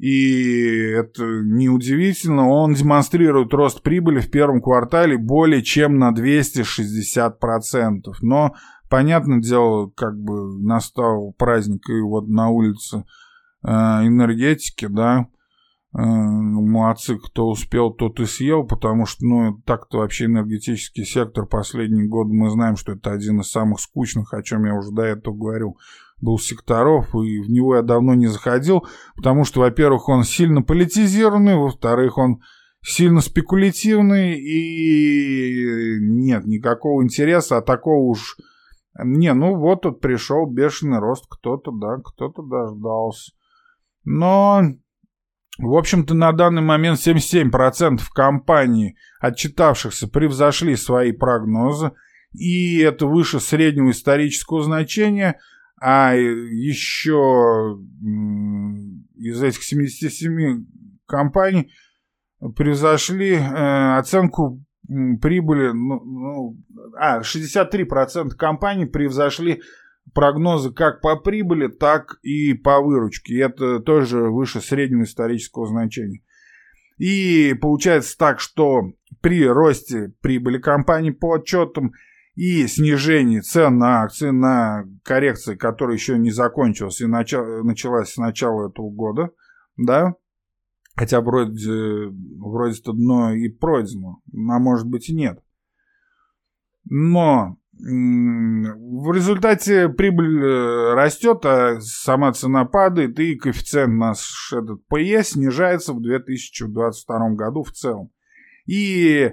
и это неудивительно, он демонстрирует рост прибыли в первом квартале более чем на 260%. Но, понятное дело, как бы настал праздник, и вот на улице энергетики, да, молодцы, кто успел, тот и съел, потому что, так-то вообще энергетический сектор последние годы, мы знаем, что это один из самых скучных, о чем я уже до этого говорил, был секторов, и в него я давно не заходил, потому что, во-первых, он сильно политизированный, во-вторых, он сильно спекулятивный, и нет никакого интереса, а такого уж... вот тут пришел бешеный рост, кто-то дождался. Но... В общем-то, на данный момент 77% компаний, отчитавшихся, превзошли свои прогнозы, и это выше среднего исторического значения, а еще из этих 77 компаний превзошли оценку прибыли, 63% компаний превзошли прогнозы как по прибыли, так и по выручке. И это тоже выше среднего исторического значения. И получается так, что при росте прибыли компании по отчетам и снижении цен на акции, на коррекции, которая еще не закончилась и началась с начала этого года, да, хотя вроде-то дно и пройдено, а может быть и нет. Но в результате прибыль растет, а сама цена падает, и коэффициент наш этот PE снижается в 2022 году в целом. И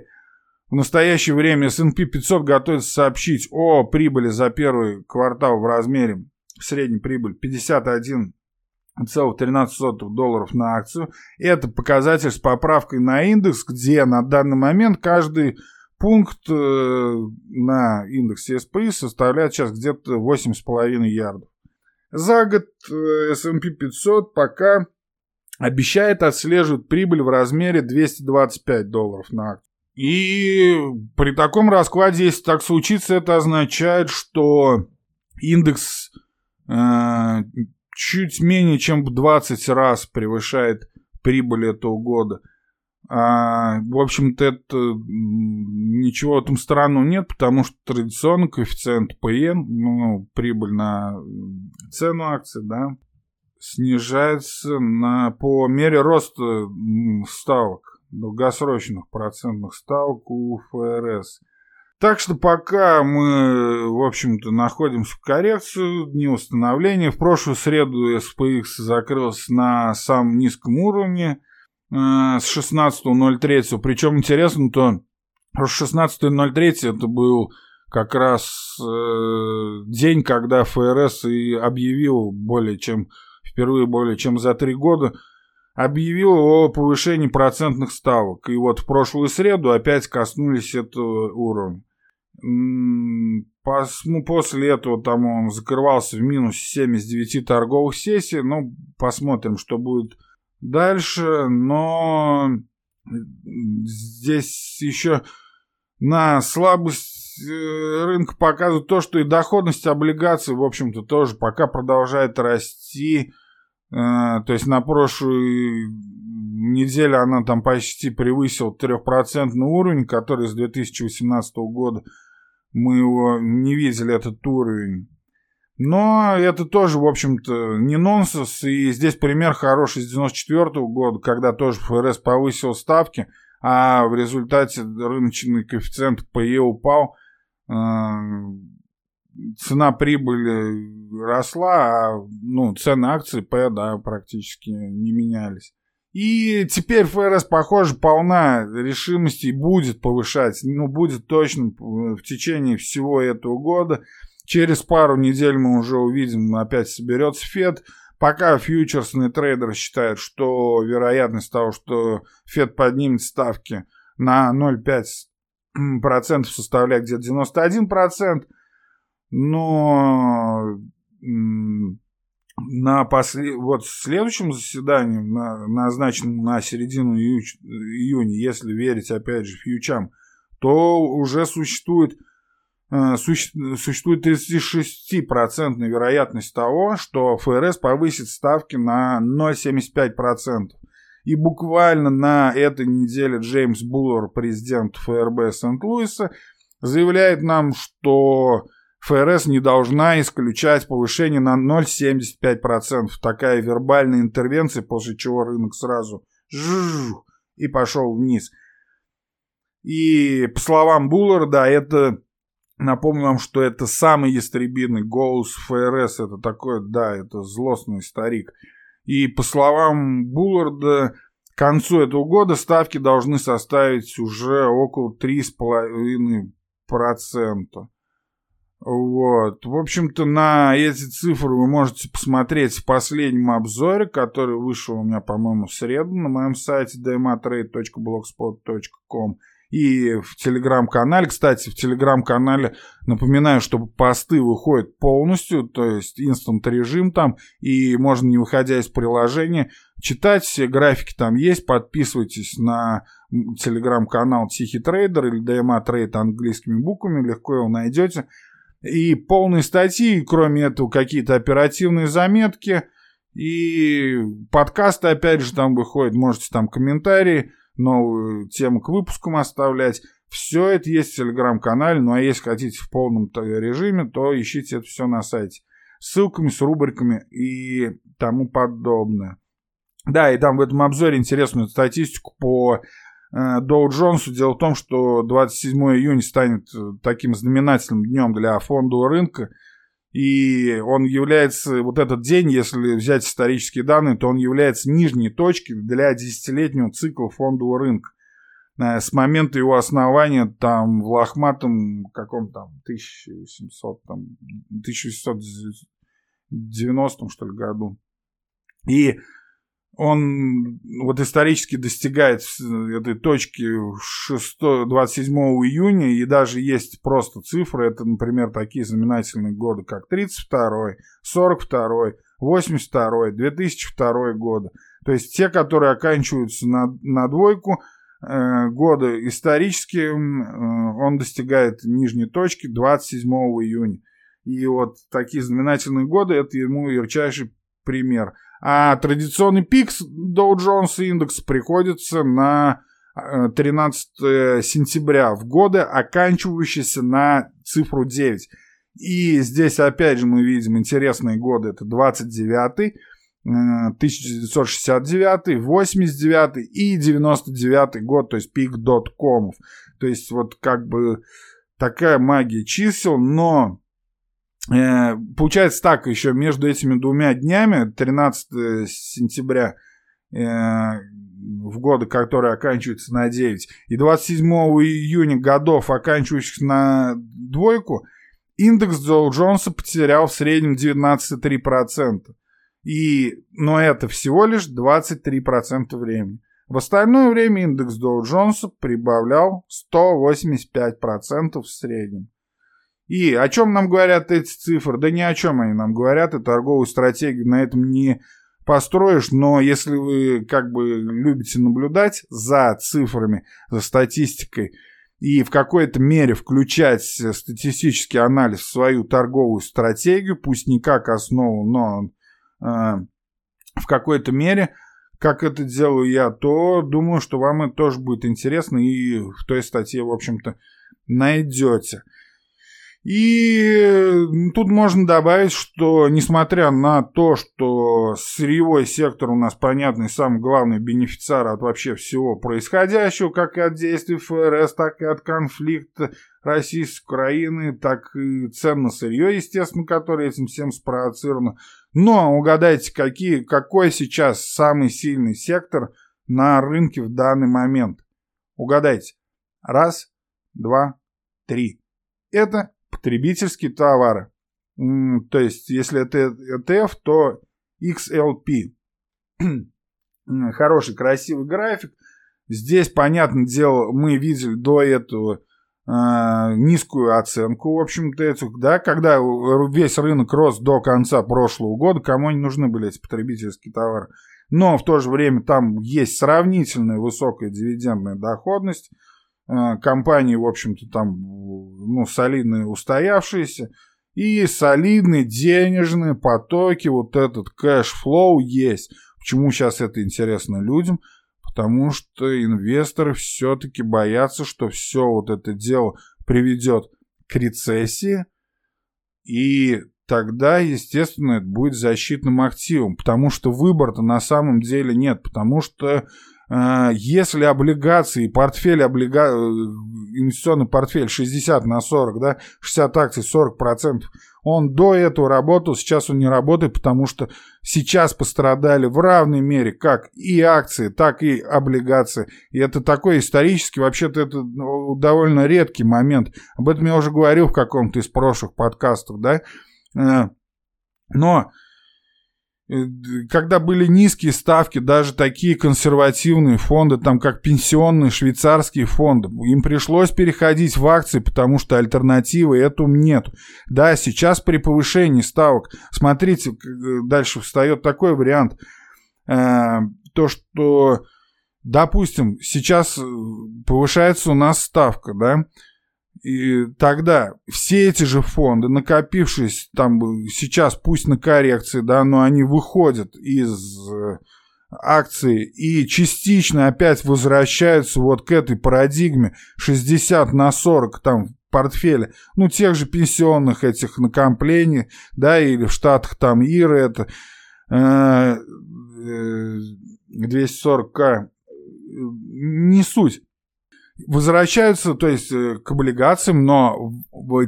в настоящее время S&P 500 готовится сообщить о прибыли за первый квартал в размере средней прибыли 51,13 долларов на акцию. Это показатель с поправкой на индекс, где на данный момент каждый пункт на индексе S&P составляет сейчас где-то 8,5 ярдов. За год S&P 500 пока обещает отслеживать прибыль в размере $225 на акцию. И при таком раскладе, если так случится, это означает, что индекс чуть менее чем в 20 раз превышает прибыль этого года. В общем-то, это ничего в этом странного нет, потому что традиционно коэффициент ПН, прибыль на цену акций, да, снижается по мере роста ставок, долгосрочных процентных ставок у ФРС. Так что пока мы, в общем-то, находимся в коррекции, дни восстановления. В прошлую среду SPX закрылся на самом низком уровне с 16.03. Причем интересно, то 16.03 это был как раз день, когда ФРС и объявил впервые более чем за 3 года, объявил о повышении процентных ставок. И вот в прошлую среду опять коснулись этого уровня. После этого там он закрывался в минус 7 из 9 торговых сессий. Посмотрим, что будет дальше. Но здесь еще на слабость рынка показывает то, что и доходность облигаций, в общем-то, тоже пока продолжает расти. То есть на прошлой неделе она там почти превысила 3% уровень, который с 2018 года мы его не видели, этот уровень. Но это тоже, в общем-то, не нонсенс. И здесь пример хороший с 1994 года, когда тоже ФРС повысил ставки, а в результате рыночный коэффициент ПЕ упал, цена прибыли росла, а цены акций P, да, практически не менялись. И теперь ФРС, похоже, полна решимости и будет повышать, будет точно в течение всего этого года. Через пару недель мы уже увидим, опять соберется Фед. Пока фьючерсные трейдеры считают, что вероятность того, что Фед поднимет ставки на 0,5%, составляет где-то 91%. Но следующем заседании, назначенном на середину июня, если верить, опять же, фьючам, то уже существует 36% вероятность того, что ФРС повысит ставки на 0,75%. И буквально на этой неделе Джеймс Буллер, президент ФРБ Сент-Луиса, заявляет нам, что ФРС не должна исключать повышение на 0,75%. Такая вербальная интервенция, после чего рынок сразу и пошел вниз. И по словам Буллера, напомню вам, что это самый ястребиный голос ФРС. Это такой, это злостный старик. И по словам Булларда, к концу этого года ставки должны составить уже около 3,5%. Вот. В общем-то, на эти цифры вы можете посмотреть в последнем обзоре, который вышел у меня, по-моему, в среду на моем сайте dematrade.blogspot.com и в телеграм-канале. Кстати, в телеграм-канале, напоминаю, что посты выходят полностью, то есть инстант-режим там, и можно, не выходя из приложения, читать, все графики там есть. Подписывайтесь на телеграм-канал Тихий Трейдер или DMA Trade английскими буквами, легко его найдете. И полные статьи, и кроме этого какие-то оперативные заметки, и подкасты, опять же, там выходят, можете там комментарии, новые темы к выпускам оставлять. Все это есть в телеграм-канале, а если хотите в полном режиме, то ищите это все на сайте. С ссылками, с рубриками и тому подобное. Да, и там в этом обзоре интересную статистику по Доу Джонсу. Дело в том, что 27 июня станет таким знаменательным днем для фондового рынка. И он является, вот этот день, если взять исторические данные, то он является нижней точкой для десятилетнего цикла фондового рынка. С момента его основания там в лохматом каком-то там 1890 что ли году. И он вот исторически достигает этой точки 27 июня, и даже есть просто цифры, это, например, такие знаменательные годы, как 32-й, 42-й, 82-й, 2002-й годы. То есть те, которые оканчиваются на двойку, года исторически, он достигает нижней точки 27 июня. И вот такие знаменательные годы — это ему ярчайший пример. А традиционный пик Доу Джонса индекс приходится на 13 сентября, в годы, оканчивающиеся на цифру 9. И здесь опять же мы видим интересные годы. Это 29-й, 1969, 89 и 99 год, то есть пик доткомов. То есть вот как бы такая магия чисел, но получается так, еще между этими двумя днями, 13 сентября в годы, которые оканчиваются на 9, и 27 июня годов, оканчивающих на двойку, индекс Доу Джонса потерял в среднем 19,3%. Но это всего лишь 23% времени. В остальное время индекс Доу Джонса прибавлял 185% в среднем. И о чем нам говорят эти цифры? Да ни о чем они нам говорят, и торговую стратегию на этом не построишь. Но если вы как бы любите наблюдать за цифрами, за статистикой, и в какой-то мере включать статистический анализ в свою торговую стратегию, пусть не как основу, но в какой-то мере, как это делаю я, то думаю, что вам это тоже будет интересно, и в той статье, в общем-то, найдете. И тут можно добавить, что несмотря на то, что сырьевой сектор у нас понятный, самый главный бенефициар от вообще всего происходящего, как и от действий ФРС, так и от конфликта России с Украиной, так и цен на сырье, естественно, которое этим всем спровоцировано. Но угадайте, какой сейчас самый сильный сектор на рынке в данный момент? Угадайте. Раз, два, три. Это потребительские товары. То есть, если это ETF, то XLP. Хороший, красивый график. Здесь, понятное дело, мы видели до этого низкую оценку, в общем-то, этих, да, когда весь рынок рос до конца прошлого года, кому они нужны были эти потребительские товары. Но в то же время там есть сравнительная высокая дивидендная доходность. Компании, в общем-то, там, ну, солидные, устоявшиеся, и солидные денежные потоки, вот этот кэшфлоу есть. Почему сейчас это интересно людям? Потому что инвесторы все-таки боятся, что все вот это дело приведет к рецессии, и тогда, естественно, это будет защитным активом, потому что выбора-то на самом деле нет, потому что если облигации, инвестиционный портфель 60 на 40, да, 60 акций, 40%, он до этого работал, сейчас он не работает, потому что сейчас пострадали в равной мере как и акции, так и облигации. И это такой исторический, вообще-то это довольно редкий момент. Об этом я уже говорил в каком-то из прошлых подкастов, да. Но когда были низкие ставки, даже такие консервативные фонды, там как пенсионные швейцарские фонды, им пришлось переходить в акции, потому что альтернативы этому нет. Да, сейчас при повышении ставок, смотрите, дальше встает такой вариант, то, что, допустим, сейчас повышается у нас ставка, да, и тогда все эти же фонды, накопившись там сейчас, пусть на коррекции, да, но они выходят из акций и частично опять возвращаются вот к этой парадигме 60 на 40 там в портфеле, ну, тех же пенсионных этих накоплений, да, или в Штатах там ИР это 240К, не суть. Возвращаются, то есть, к облигациям, но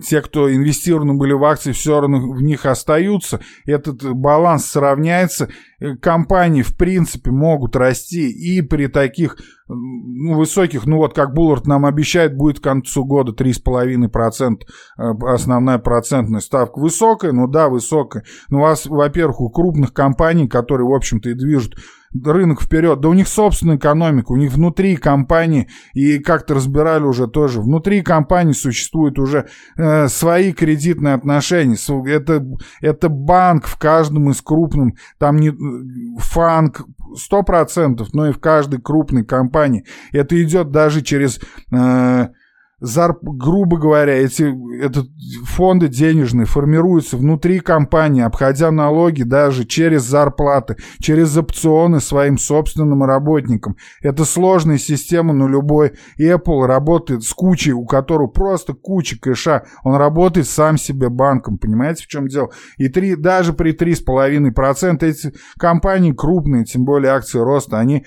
те, кто инвестированы были в акции, все равно в них остаются. Этот баланс сравняется. Компании, в принципе, могут расти и при таких высоких, ну вот как Буллард нам обещает, будет к концу года 3,5% основная процентная ставка. Высокая, ну да, высокая. Но у вас, во-первых, у крупных компаний, которые, в общем-то, и движут рынок вперед, да у них собственная экономика, у них внутри компании, и как-то разбирали уже тоже, внутри компании существуют уже свои кредитные отношения. Это банк в каждом из крупных, там не фанк, 100%, но и в каждой крупной компании. Это идет даже через, грубо говоря, эти фонды денежные формируются внутри компании, обходя налоги даже через зарплаты, через опционы своим собственным работникам. Это сложная система, но любой Apple работает с кучей, у которого просто куча кэша. Он работает сам себе банком, понимаете, в чем дело? И даже при 3,5% эти компании крупные, тем более акции роста, они...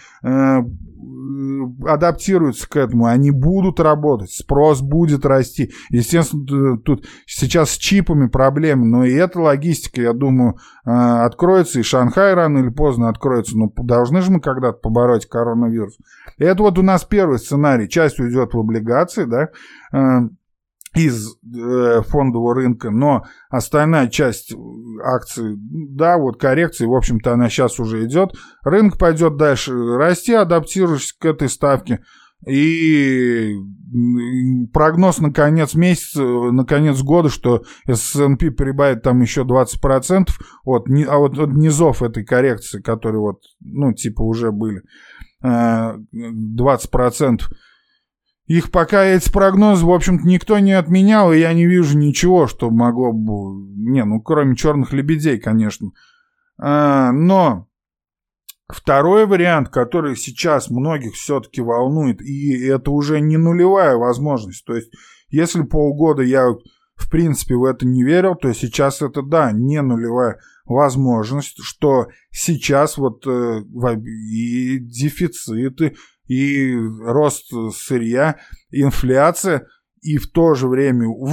адаптируются к этому, они будут работать, спрос будет расти. Естественно, тут сейчас с чипами проблемы, но и эта логистика, я думаю, откроется, и Шанхай рано или поздно откроется, но должны же мы когда-то побороть коронавирус. И это вот у нас первый сценарий. Часть уйдет в облигации, да, из фондового рынка, но остальная часть акций, да, вот коррекции, в общем-то, она сейчас уже идет. Рынок пойдет дальше расти, адаптируясь к этой ставке. И прогноз на конец месяца, на конец года, что S&P прибавит там еще 20% от низов этой коррекции, которые вот, ну, типа уже были, 20%. Их пока эти прогнозы, в общем-то, никто не отменял, и я не вижу ничего, что могло бы... Не, ну, кроме черных лебедей, конечно. Но второй вариант, который сейчас многих все-таки волнует, и это уже не нулевая возможность. То есть, если полгода я, в принципе, в это не верил, то сейчас это, да, не нулевая возможность, что сейчас вот и дефициты, и рост сырья, инфляция, и в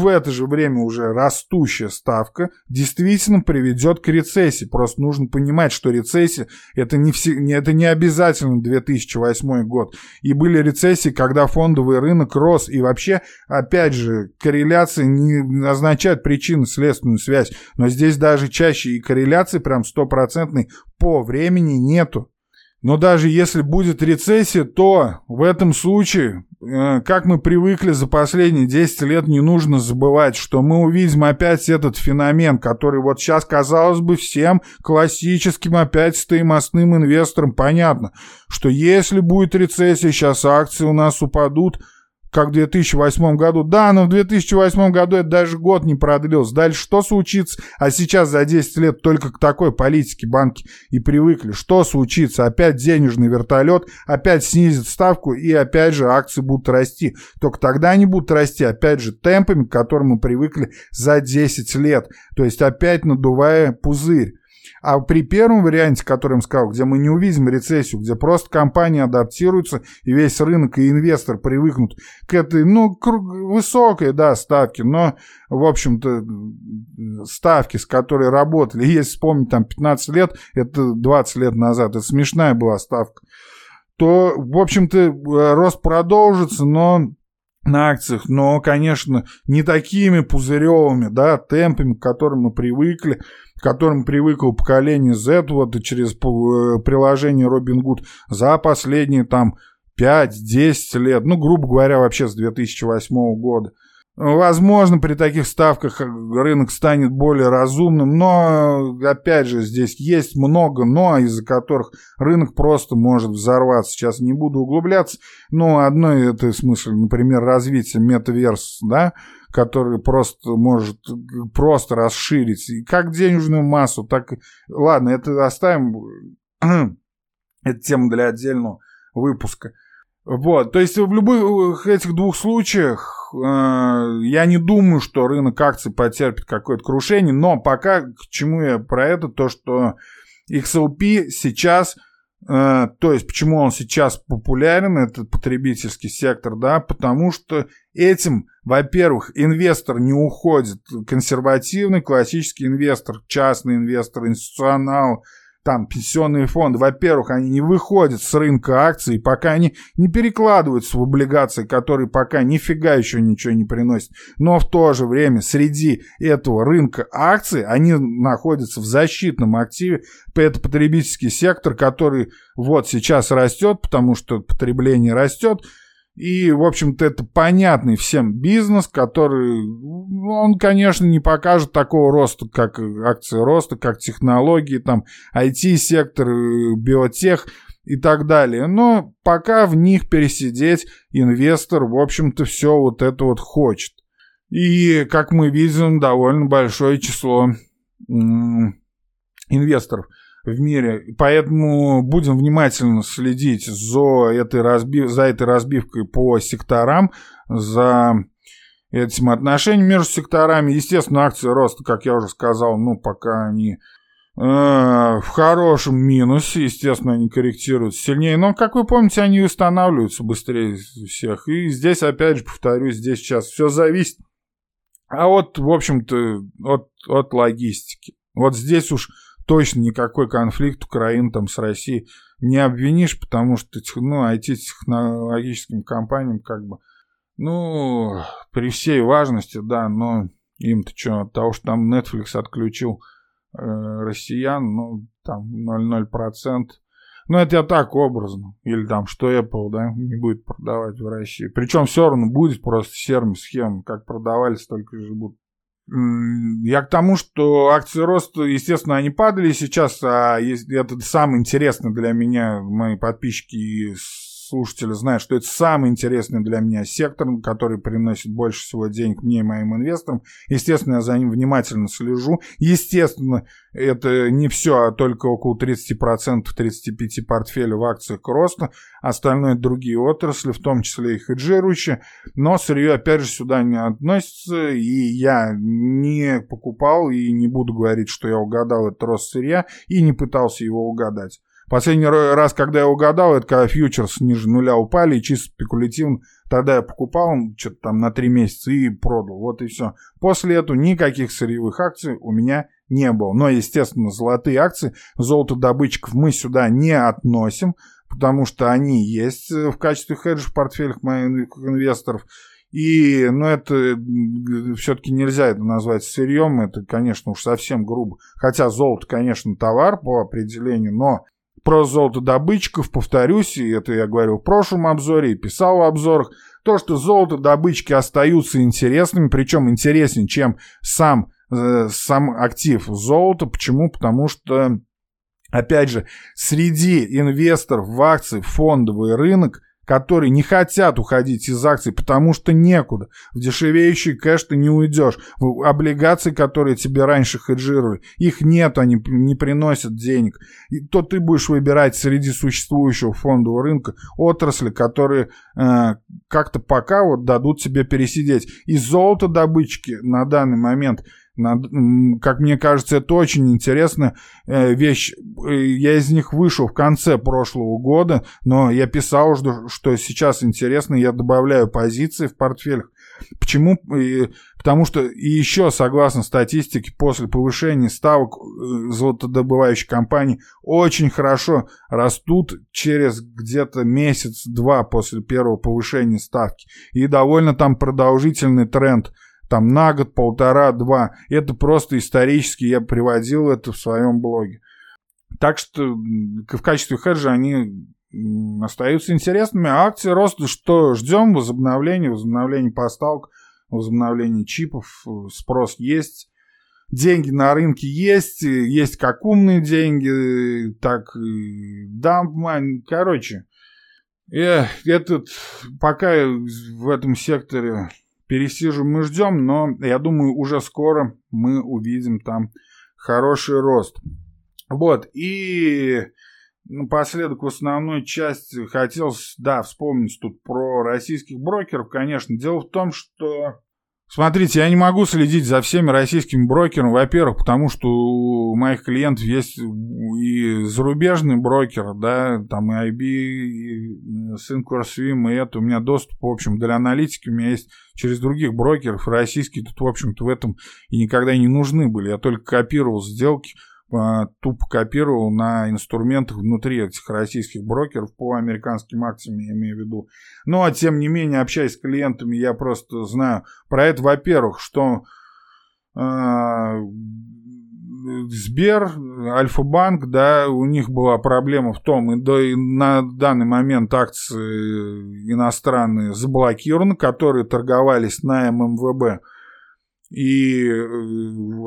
это же время уже растущая ставка действительно приведет к рецессии. Просто нужно понимать, что рецессия – это не обязательно 2008 год. И были рецессии, когда фондовый рынок рос. И вообще, опять же, корреляция не означает причинно-следственную связь. Но здесь даже чаще и корреляции прям стопроцентной по времени нету. Но даже если будет рецессия, то в этом случае, как мы привыкли за последние 10 лет, не нужно забывать, что мы увидим опять этот феномен, который вот сейчас, казалось бы, всем классическим опять стоимостным инвесторам понятно, что если будет рецессия, сейчас акции у нас упадут, как в 2008 году. Да, но в 2008 году это даже год не продлился. Дальше что случится? А сейчас за 10 лет только к такой политике банки и привыкли. Что случится? Опять денежный вертолет, опять снизит ставку, и опять же акции будут расти. Только тогда они будут расти, опять же, темпами, к которым мы привыкли за 10 лет. То есть опять надувая пузырь. А при первом варианте, который я вам сказал, где мы не увидим рецессию, где просто компании адаптируются, и весь рынок, и инвестор привыкнут к этой, ну, высокой, да, ставке, но, в общем-то, ставки, с которой работали, если вспомнить, там, 15 лет, это 20 лет назад, это смешная была ставка, то, в общем-то, рост продолжится, но... на акциях, но, конечно, не такими пузыревыми, да, темпами, к которым мы привыкли, к которым привыкло поколение Z, вот, и через приложение Robinhood за последние, там, 5-10 лет, ну, грубо говоря, вообще с 2008 года. Возможно, при таких ставках рынок станет более разумным, но, опять же, здесь есть много «но», из-за которых рынок просто может взорваться. Сейчас не буду углубляться, но одно это, в смысле, например, развитие метаверс, да, который просто может просто расширить и как денежную массу, так... Ладно, это оставим, это тема для отдельного выпуска. Вот, то есть в любых этих двух случаях я не думаю, что рынок акций потерпит какое-то крушение, но пока к чему я про это, то что XLP сейчас, то есть почему он сейчас популярен, этот потребительский сектор, да, потому что этим, во-первых, инвестор не уходит, консервативный, классический инвестор, частный инвестор, институционал, там, пенсионные фонды, во-первых, они не выходят с рынка акций, пока они не перекладываются в облигации, которые пока нифига еще ничего не приносят. Но в то же время среди этого рынка акций они находятся в защитном активе. Это потребительский сектор, который вот сейчас растет, потому что потребление растет. И, в общем-то, это понятный всем бизнес, который, он, конечно, не покажет такого роста, как акции роста, как технологии, там, IT-сектор, биотех и так далее. Но пока в них пересидеть инвестор, в общем-то, все вот это вот хочет. И, как мы видим, довольно большое число инвесторов в мире. Поэтому будем внимательно следить за этой разбивкой по секторам, за этим отношением между секторами. Естественно, акции роста, как я уже сказал, пока они в хорошем минусе, естественно, они корректируются сильнее. Но, как вы помните, они восстанавливаются быстрее всех. И здесь, опять же, повторюсь, здесь сейчас все зависит. А вот, в общем-то, от логистики. Вот здесь уж точно никакой конфликт Украины там с Россией не обвинишь, потому что IT-технологическим компаниям как бы, при всей важности, да, но им-то что, от того, что там Netflix отключил россиян, там 0,0%. Это я так образно. Или там, что Apple, да, не будет продавать в России. Причем все равно будет просто серым схем, как продавали, столько же будут. Я к тому, что акции роста, естественно, они падали сейчас, а это самое интересное для меня, мои подписчики и слушатели знают, что это самый интересный для меня сектор, который приносит больше всего денег мне и моим инвесторам. Естественно, я за ним внимательно слежу. Естественно, это не все, а только около 30%, 35% портфеля в акциях роста. Остальное другие отрасли, в том числе и хеджирующие. Но сырье, опять же, сюда не относится. И я не покупал и не буду говорить, что я угадал этот рост сырья и не пытался его угадать. Последний раз, когда я угадал, это когда фьючерсы ниже нуля упали, и чисто спекулятивно. Тогда я покупал что-то там на 3 месяца и продал. Вот и все. После этого никаких сырьевых акций у меня не было. Но, естественно, золотые акции, золотодобытчиков мы сюда не относим, потому что они есть в качестве хеджа в портфелях моих инвесторов. И, это все-таки нельзя это назвать сырьем. Это, конечно, уж совсем грубо. Хотя золото, конечно, товар по определению, но про золотодобытчиков, повторюсь, и это я говорил в прошлом обзоре и писал в обзорах, то, что золотодобытчики остаются интересными, причем интереснее, чем сам актив золота. Почему? Потому что, опять же, среди инвесторов в акции фондовый рынок, которые не хотят уходить из акций, потому что некуда. В дешевеющий кэш ты не уйдешь. Облигации, которые тебе раньше хеджировали, их нет, они не приносят денег. И то ты будешь выбирать среди существующего фондового рынка отрасли, которые как-то пока дадут тебе пересидеть. И золотодобытчики на данный момент, как мне кажется, это очень интересная вещь. Я из них вышел в конце прошлого года, но я писал, что сейчас интересно, я добавляю позиции в портфелях. Почему? Потому что еще, согласно статистике, после повышения ставок золотодобывающих компаний очень хорошо растут через где-то месяц-два после первого повышения ставки. И довольно там продолжительный тренд. Там на год, полтора, два. Это просто исторически. Я приводил это в своем блоге. Так что в качестве хеджа они остаются интересными. А акции роста, что ждем? Возобновление поставок, возобновление чипов. Спрос есть. Деньги на рынке есть. Есть как умные деньги, так и дампмани. Короче, пока в этом секторе пересиживаем и ждем, но я думаю, уже скоро мы увидим там хороший рост. И напоследок в основной части хотелось, вспомнить тут про российских брокеров, конечно. Дело в том, что, смотрите, я не могу следить за всеми российскими брокерами, во-первых, потому что у моих клиентов есть и зарубежный брокер, там и IB, и SyncroSwim, и это у меня доступ, в общем, для аналитики у меня есть через других брокеров, российские тут, в общем-то, в этом и никогда не нужны были, я только копировал сделки, тупо копировал на инструментах внутри этих российских брокеров по американским акциям, я имею в виду. Тем не менее, общаясь с клиентами, я просто знаю про это. Во-первых, что Сбер, Альфа-банк, да, у них была проблема в том, и на данный момент акции иностранные заблокированы, которые торговались на ММВБ. И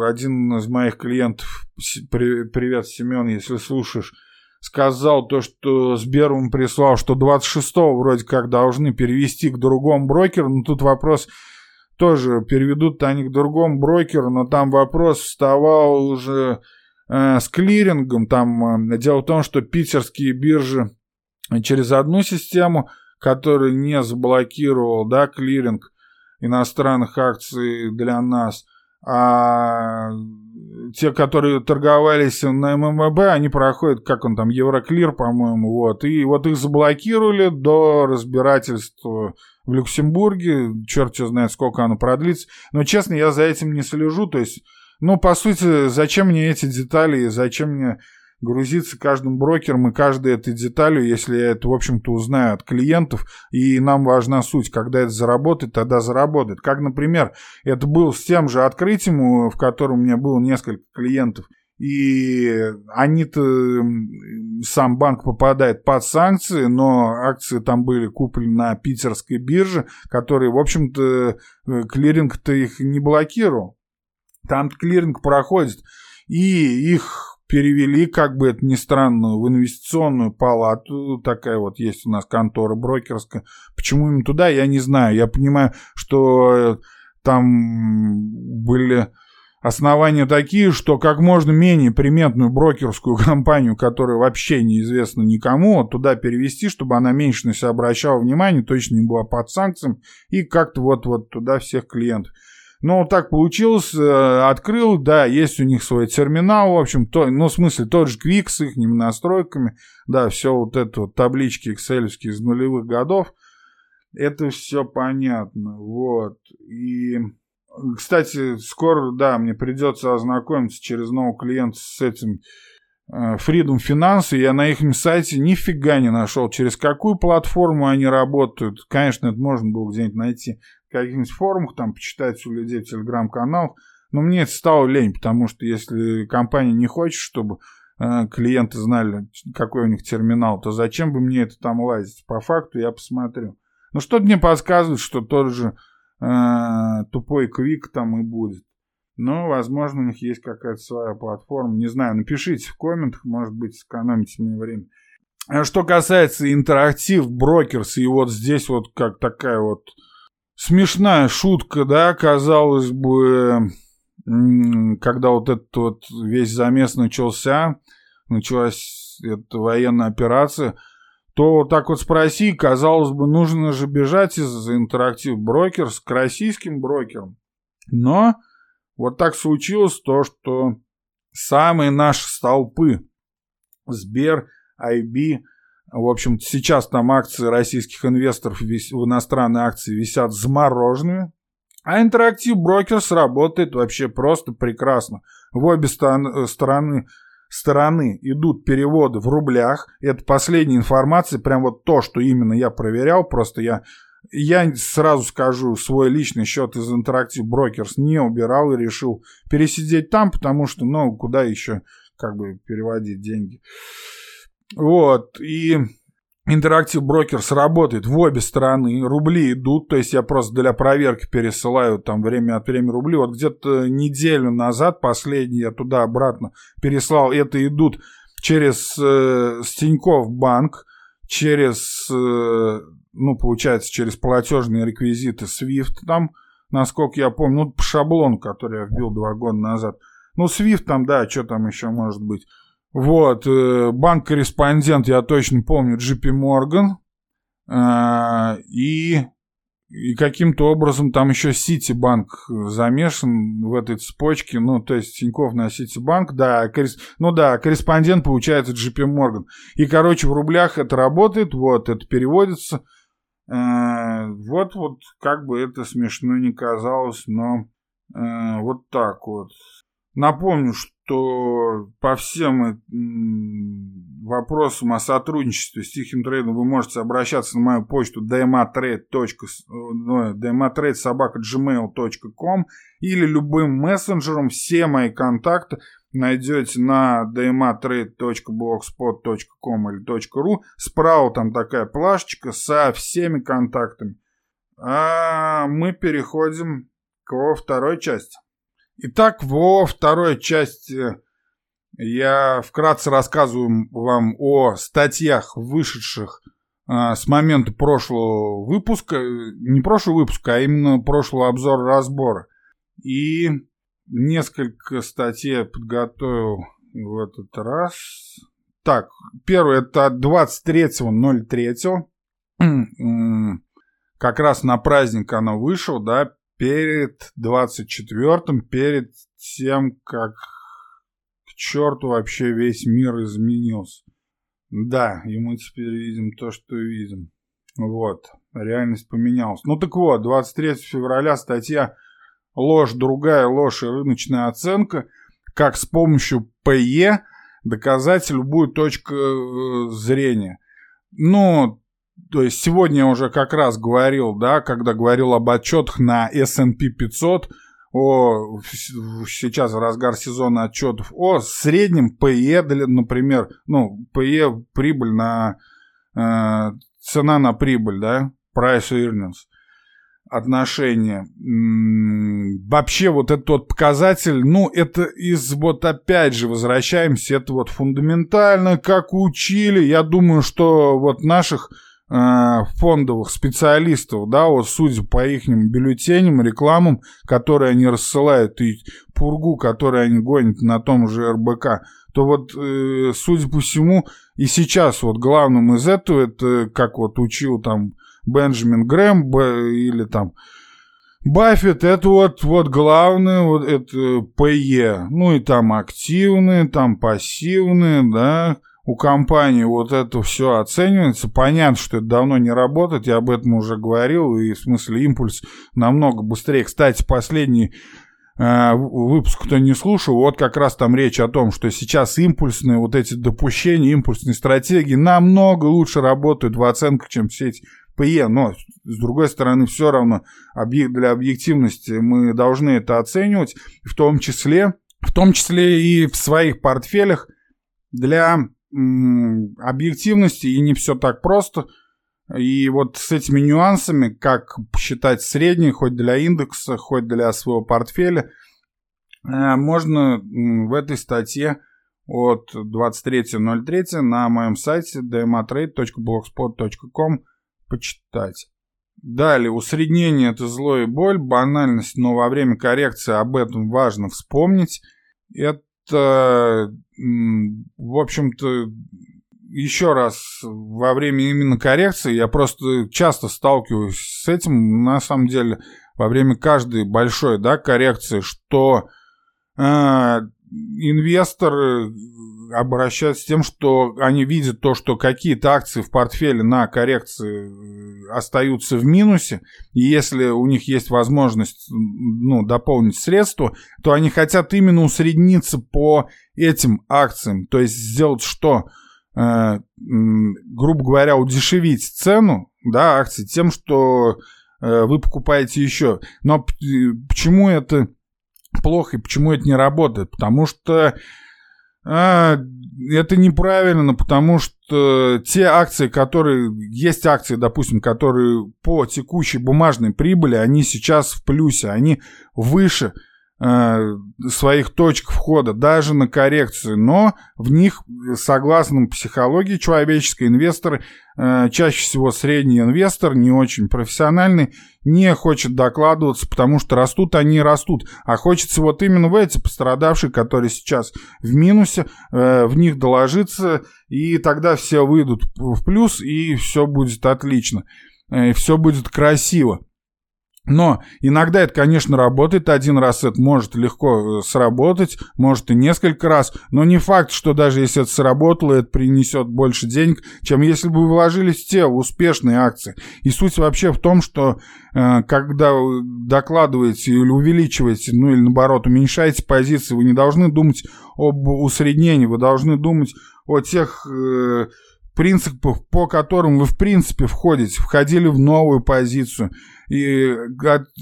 один из моих клиентов, привет, Семен, если слушаешь, сказал то, что Сбер ему прислал, что 26-го вроде как должны перевести к другому брокеру, но тут вопрос... Тоже переведут они к другому брокеру, но там вопрос вставал уже с клирингом. Там дело в том, что питерские биржи через одну систему, которая не заблокировала, да, клиринг иностранных акций для нас, а те, которые торговались на ММВБ, они проходят, как он там, Евроклир, по-моему, вот. И вот их заблокировали до разбирательства в Люксембурге. Черт его знает, сколько оно продлится. Но, честно, я за этим не слежу. То есть, ну, по сути, зачем мне эти детали, зачем мне грузиться каждым брокером и каждой этой деталью, если я это, в общем-то, узнаю от клиентов, и нам важна суть. Когда это заработает, тогда заработает. Как, например, это было с тем же открытием, в котором у меня было несколько клиентов, и они-то, сам банк попадает под санкции, но акции там были куплены на питерской бирже, которые, в общем-то, клиринг-то их не блокировал. Там клиринг проходит, и их перевели, как бы это ни странно, в инвестиционную палату. Такая вот есть у нас контора брокерская. Почему им туда, я не знаю. Я понимаю, что там были основания такие, что как можно менее приметную брокерскую компанию, которая вообще неизвестна никому, туда перевести, чтобы она меньше на себя обращала внимание, точно не была под санкциями, и как-то вот туда всех клиентов. Ну, так получилось, открыл, да, есть у них свой терминал, в общем, в смысле, тот же Quick с их настройками, да, все вот это вот таблички экселевские из нулевых годов, это все понятно, вот, и, кстати, скоро, да, мне придется ознакомиться через нового клиента с этим Freedom Finance, я на их сайте нифига не нашел, через какую платформу они работают, конечно, это можно было где-нибудь найти, каких-нибудь форумах, там, почитать у людей в телеграм-каналах, но мне это стало лень, потому что если компания не хочет, чтобы клиенты знали, какой у них терминал, то зачем бы мне это там лазить? По факту я посмотрю. Но что-то мне подсказывает, что тот же тупой Квик там и будет. Но, возможно, у них есть какая-то своя платформа, не знаю, напишите в комментах, может быть, сэкономите мне время. Что касается Interactive Brokers, и вот здесь вот как такая вот смешная шутка, да, казалось бы, когда вот этот вот весь замес начался, началась эта военная операция, то вот так вот спроси, казалось бы, нужно же бежать из Interactive Brokers к российским брокерам. Но вот так случилось то, что самые наши столпы, Сбер, IB, в общем, сейчас там акции российских инвесторов в иностранные акции висят замороженными. А Interactive Brokers работает вообще просто прекрасно. В обе стороны идут переводы в рублях. Это последняя информация, прям вот то, что именно я проверял. Просто я сразу скажу, свой личный счет из Interactive Brokers не убирал и решил пересидеть там, потому что, ну, куда еще как бы переводить деньги. Вот, и Interactive Brokers работает в обе стороны, рубли идут, то есть я просто для проверки пересылаю там время от времени рубли, вот где-то неделю назад, последний я туда-обратно переслал, это идут через Тинькофф банк, через, ну, получается, через платежные реквизиты SWIFT там, насколько я помню, ну, по шаблону, который я вбил 2 года назад, ну, SWIFT там, да, что там еще может быть. Вот, банк-корреспондент, я точно помню, JP Morgan, и каким-то образом там еще Citibank замешан в этой цепочке, ну, то есть Тинькофф на Citibank, да, корреспондент получается JP Morgan. И, короче, в рублях это работает, вот, это переводится, вот, как бы это смешно не казалось, но вот так вот. Напомню, что по всем вопросам о сотрудничестве с тихим трейдом вы можете обращаться на мою почту dematrade@gmail.com или любым мессенджером. Все мои контакты найдете на dmatrade.blogspot.com или .ru. Справа там такая плашечка со всеми контактами. А мы переходим ко второй части. Итак, во второй части я вкратце рассказываю вам о статьях, вышедших с момента прошлого выпуска. Не прошлого выпуска, а именно прошлого обзора-разбора. И несколько статей я подготовил в этот раз. Так, первое, это 23.03. Как раз на праздник оно вышло, да, перед 24-м, перед тем, как к черту вообще весь мир изменился. Да, и мы теперь видим то, что видим. Вот, реальность поменялась. Ну так вот, 23 февраля статья «Ложь, другая ложь и рыночная оценка. Как с помощью ПЕ доказать любую точку зрения». Ну, то есть сегодня я уже как раз говорил, да, когда говорил об отчетах на S&P 500, сейчас в разгар сезона отчетов, о среднем ПЕ, например, ну, ПЕ прибыль на... цена на прибыль, да, price earnings. Отношения. Вообще вот этот вот показатель, ну, это из, вот опять же, возвращаемся, это вот фундаментально, как учили. Я думаю, что вот наших фондовых специалистов, да, вот судя по их бюллетеням, рекламам, которые они рассылают, и пургу, которую они гонят на том же РБК, то вот, судя по всему, и сейчас вот главным из этого, это как вот учил там Бенджамин Грэм или там Баффет, это вот главное, вот это ПЕ. Ну и там активные, там пассивные, да. У компании вот это все оценивается. Понятно, что это давно не работает, я об этом уже говорил. И в смысле импульс намного быстрее. Кстати, последний выпуск, кто не слушал, вот как раз там речь о том, что сейчас импульсные вот эти допущения, импульсные стратегии намного лучше работают в оценках, чем все эти ПЕ, но, с другой стороны, все равно для объективности мы должны это оценивать, в том числе и в своих портфелях. Для объективности и не все так просто. И вот с этими нюансами, как посчитать средний, хоть для индекса, хоть для своего портфеля, можно в этой статье от 23.03 на моем сайте dmatrade.blogspot.com почитать. Далее, усреднение – это зло и боль, банальность, но во время коррекции об этом важно вспомнить. Это, в общем-то, еще раз, во время именно коррекции я просто часто сталкиваюсь с этим, на самом деле, во время каждой большой, да, коррекции, что инвесторы обращаются с тем, что они видят то, что какие-то акции в портфеле на коррекции остаются в минусе, и если у них есть возможность, ну, дополнить средства, то они хотят именно усредниться по этим акциям, то есть сделать что? Грубо говоря, удешевить цену, да, акций тем, что вы покупаете еще. Но почему это плохо и почему это не работает? Потому что это неправильно, потому что те акции, которые... Есть акции, допустим, которые по текущей бумажной прибыли, они сейчас в плюсе, они выше своих точек входа, даже на коррекцию. Но в них, согласно психологии человеческой, инвесторы, чаще всего средний инвестор, не очень профессиональный, не хочет докладываться, потому что растут они и растут. А хочется вот именно в эти пострадавшие, которые сейчас в минусе, в них доложиться, и тогда все выйдут в плюс, и все будет отлично, и все будет красиво. Но иногда это, конечно, работает. Один раз это может легко сработать, может и несколько раз. Но не факт, что даже если это сработало, это принесет больше денег, чем если бы вложились те успешные акции. И суть вообще в том, что когда вы докладываете или увеличиваете, ну или наоборот уменьшаете позиции, вы не должны думать об усреднении, вы должны думать о тех принципов, по которым вы в принципе входили в новую позицию, и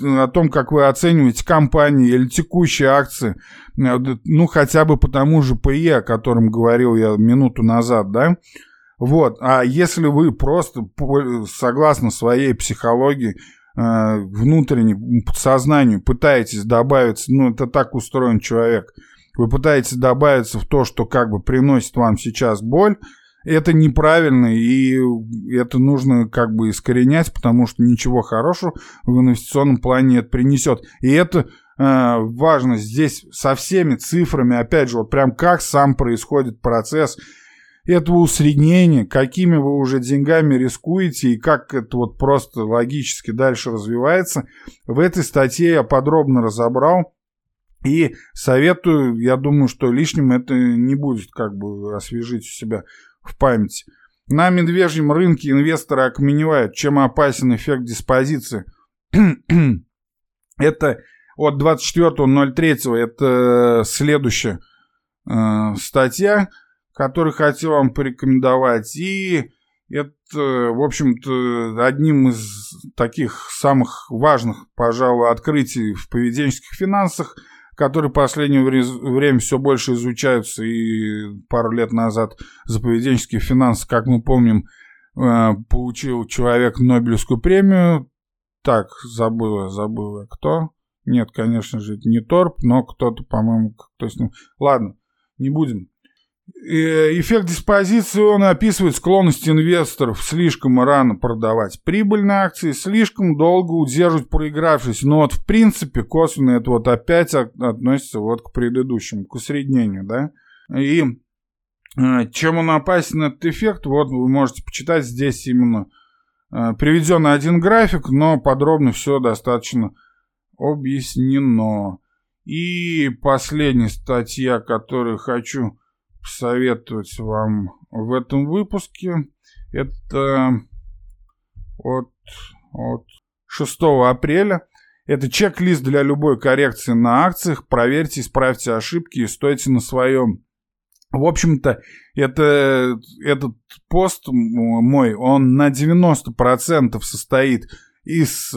о том, как вы оцениваете компании или текущие акции, ну, хотя бы по тому же ПЕ, о котором говорил я минуту назад, да, вот, а если вы просто согласно своей психологии, внутреннему подсознанию пытаетесь добавиться, ну, это так устроен человек, вы пытаетесь добавиться в то, что как бы приносит вам сейчас боль, это неправильно, и это нужно как бы искоренять, потому что ничего хорошего в инвестиционном плане это принесет. И это важно здесь со всеми цифрами, опять же, вот прям как сам происходит процесс этого усреднения, какими вы уже деньгами рискуете и как это вот просто логически дальше развивается. В этой статье я подробно разобрал. И советую, я думаю, что лишним это не будет, как бы освежить у себя в памяти. На медвежьем рынке инвесторы окаменевают. Чем опасен эффект диспозиции? Это от 24.03, это следующая статья, которую хотел вам порекомендовать. И это, в общем-то, одним из таких самых важных, пожалуй, открытий в поведенческих финансах, которые в последнее время все больше изучаются, и пару лет назад за поведенческие финансы, как мы помним, получил человек Нобелевскую премию. Так, забыла кто. Нет, конечно же, это не Торп, но кто-то, по-моему, кто с ним. Ладно, не будем. Эффект диспозиции, он описывает склонность инвесторов слишком рано продавать прибыльные акции, слишком долго удерживать проигравшись. Но вот в принципе косвенно это вот опять относится вот к предыдущему, к усреднению, да. И чем он опасен, этот эффект, вот вы можете почитать здесь именно. Приведен один график, но подробно все достаточно объяснено. И последняя статья, которую хочу посоветовать вам в этом выпуске, это от 6 апреля. Это чек-лист для любой коррекции на акциях. Проверьте, исправьте ошибки и стойте на своем. В общем-то, этот пост мой, он на 90% состоит из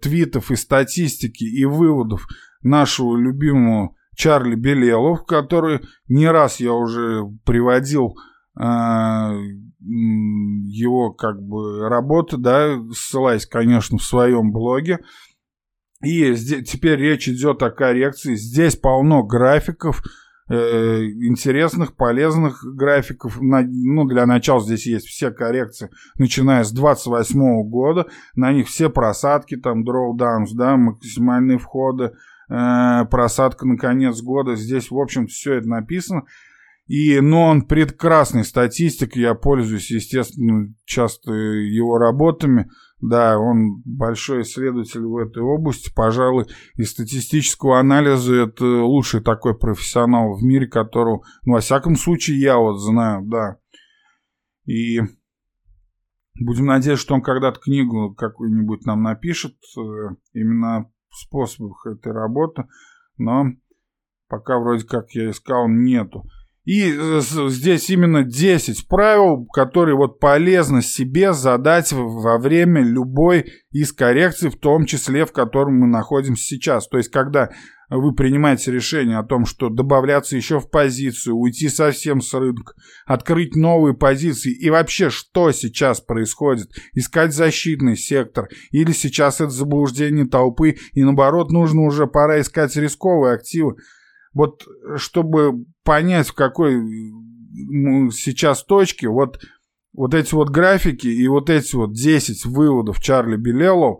твитов, и статистики, и выводов нашего любимого Чарли Билелло, который не раз я уже приводил его как бы работы, да, ссылаясь, конечно, в своем блоге. И теперь речь идет о коррекции. Здесь полно графиков, интересных, полезных графиков. Ну, для начала здесь есть все коррекции, начиная с 28 года. На них все просадки, там, дроудаунс, да, максимальные входы, просадка на конец года. Здесь, в общем-то, все это написано. Но он прекрасный статистик. Я пользуюсь, естественно, часто его работами. Да, он большой исследователь в этой области. Пожалуй, из статистического анализа это лучший такой профессионал в мире, которого, ну, во всяком случае, я вот знаю, да. И будем надеяться, что он когда-то книгу какую-нибудь нам напишет. Именно способах этой работы, но пока вроде как я искал, нету. И здесь именно 10 правил, которые вот полезно себе задать во время любой из коррекций, в том числе, в котором мы находимся сейчас. То есть, когда вы принимаете решение о том, что добавляться еще в позицию, уйти совсем с рынка, открыть новые позиции и вообще, что сейчас происходит, искать защитный сектор, или сейчас это заблуждение толпы, и наоборот, нужно уже пора искать рисковые активы. Вот чтобы понять, в какой сейчас точке, вот эти вот графики и вот эти вот 10 выводов Чарли Билелло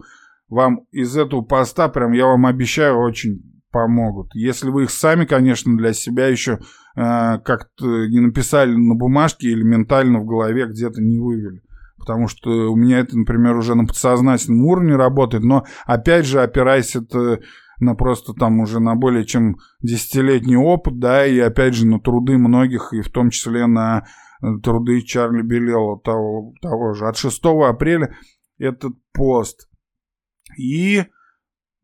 вам из этого поста, прям я вам обещаю, очень помогут. Если вы их сами, конечно, для себя еще как-то не написали на бумажке или ментально в голове где-то не вывели. Потому что у меня это, например, уже на подсознательном уровне работает, но, опять же, опираясь это на просто там уже на более чем десятилетний опыт, да, и, опять же, на труды многих, и в том числе на труды Чарли Билелло того же. От 6 апреля этот пост. И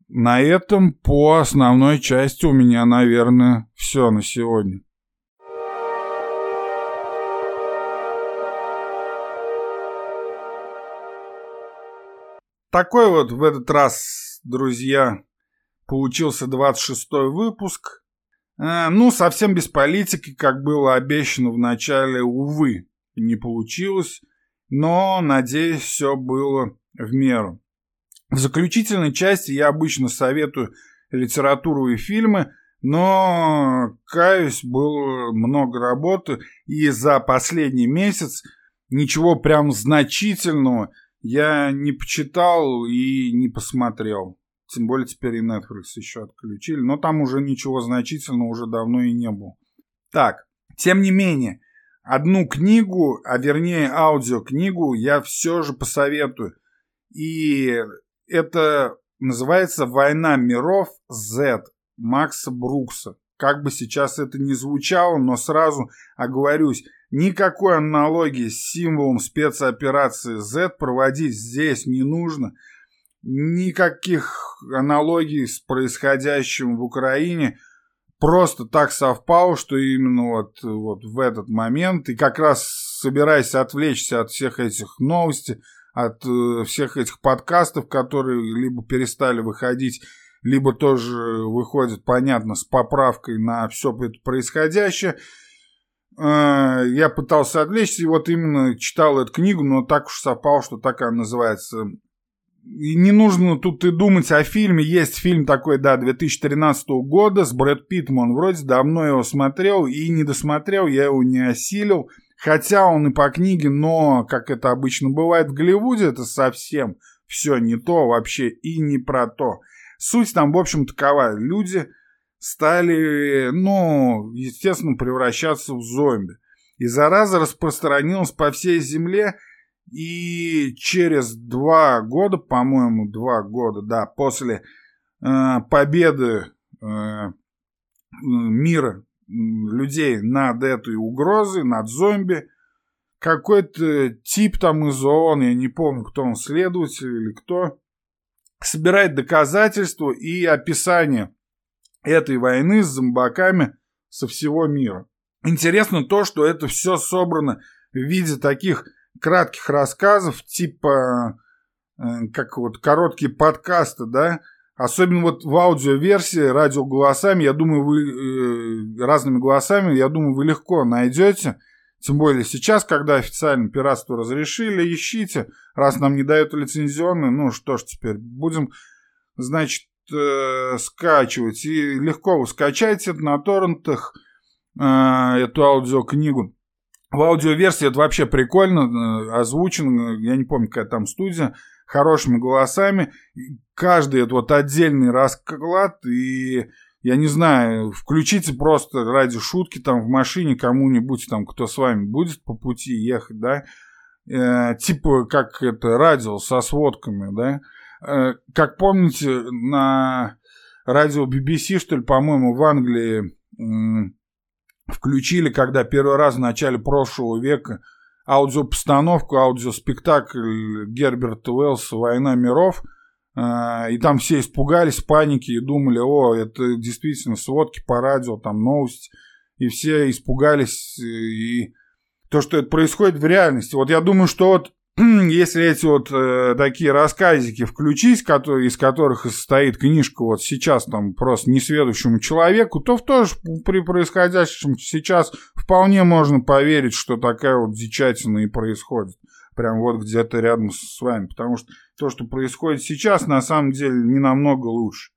на этом по основной части у меня, наверное, все на сегодня. Такой вот в этот раз, друзья, получился 26-й выпуск. Ну, совсем без политики, как было обещано в начале, увы, не получилось. Но, надеюсь, все было в меру. В заключительной части я обычно советую литературу и фильмы, но, каюсь, было много работы, и за последний месяц ничего прям значительного я не почитал и не посмотрел. Тем более теперь и Netflix еще отключили, но там уже ничего значительного уже давно и не было. Так, тем не менее, одну книгу, а вернее аудиокнигу я все же посоветую. И это называется «Война миров Z» Макса Брукса. Как бы сейчас это ни звучало, но сразу оговорюсь, никакой аналогии с символом спецоперации Z проводить здесь не нужно. Никаких аналогий с происходящим в Украине. Просто так совпало, что именно вот в этот момент, и как раз собираясь отвлечься от всех этих новостей, от всех этих подкастов, которые либо перестали выходить, либо тоже выходят, понятно, с поправкой на все это происходящее. Я пытался отвлечься, и вот именно читал эту книгу, но так уж совпало, что так она называется. И не нужно тут и думать о фильме. Есть фильм такой, да, 2013 года с Брэд Питтом. Он вроде давно его смотрел и не досмотрел, я его не осилил. Хотя он и по книге, но, как это обычно бывает в Голливуде, это совсем все не то вообще и не про то. Суть там, в общем, такова. Люди стали, естественно, превращаться в зомби. И зараза распространилась по всей земле. И через 2 года, по-моему, 2 года, да, после победы мира людей над этой угрозой, над зомби, какой-то тип там из ООН, я не помню, кто он, следователь или кто, собирает доказательства и описание этой войны с зомбаками со всего мира. Интересно то, что это все собрано в виде таких кратких рассказов, типа как вот короткие подкасты, да, особенно вот в аудиоверсии, радиоголосами, я думаю, вы разными голосами, я думаю, вы легко найдете, тем более сейчас, когда официально пиратство разрешили, ищите, раз нам не дают лицензионные, что ж теперь, будем, значит, скачивать, и легко вы скачаете на торрентах эту аудиокнигу. В аудиоверсии это вообще прикольно озвучено, я не помню, какая там студия, хорошими голосами. Каждый это вот отдельный расклад, и, я не знаю, включите просто ради шутки там в машине кому-нибудь, там, кто с вами будет по пути ехать, да, типа как это радио со сводками, да. Как помните, на радио BBC, что ли, по-моему, в Англии... Включили, когда первый раз в начале прошлого века аудиопостановку, аудиоспектакль Герберта Уэллса «Война миров», и там все испугались, паники, и думали, это действительно сводки по радио, там новости, и все испугались, и то, что это происходит в реальности. Вот я думаю, что вот если эти вот такие рассказики включить, из которых и состоит книжка вот сейчас там просто несведущему человеку, то тоже при происходящем сейчас вполне можно поверить, что такая вот дичатина и происходит. Прям вот где-то рядом с вами. Потому что то, что происходит сейчас, на самом деле не намного лучше.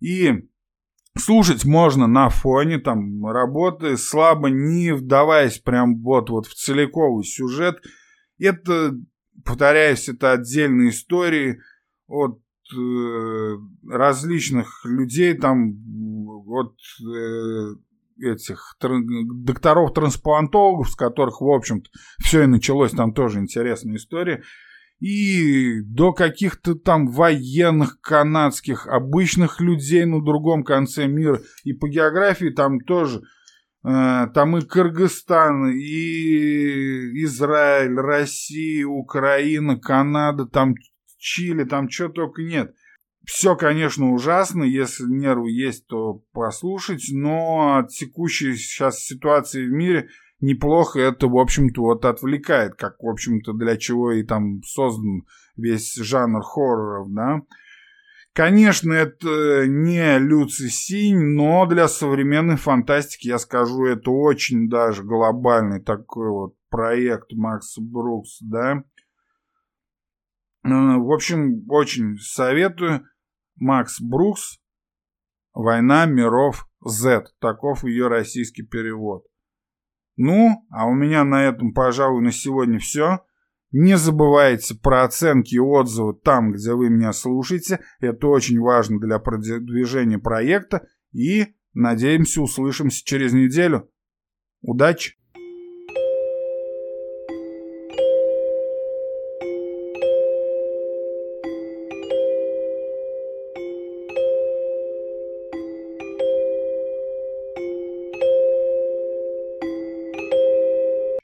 И слушать можно на фоне там работы, слабо не вдаваясь прям вот в целиковый сюжет. Это, повторяюсь, это отдельные истории от различных людей, там, от этих докторов-трансплантологов, с которых, в общем-то, все и началось, там тоже интересная история, и до каких-то там военных канадских, обычных людей на другом конце мира, и по географии там тоже... Там и Кыргызстан, и Израиль, Россия, Украина, Канада, там Чили, там чего только нет. Все, конечно, ужасно, если нервы есть, то послушать, но от текущей сейчас ситуации в мире неплохо это, в общем-то, вот отвлекает, как, в общем-то, для чего и там создан весь жанр хорроров, да. Конечно, это не Люци Синь, но для современной фантастики, я скажу, это очень даже глобальный такой вот проект Макса Брукса, да. В общем, очень советую. Макс Брукс, «Война миров Z». Таков ее российский перевод. Ну, а у меня на этом, пожалуй, на сегодня все. Не забывайте про оценки и отзывы там, где вы меня слушаете. Это очень важно для продвижения проекта. И, надеемся, услышимся через неделю. Удачи!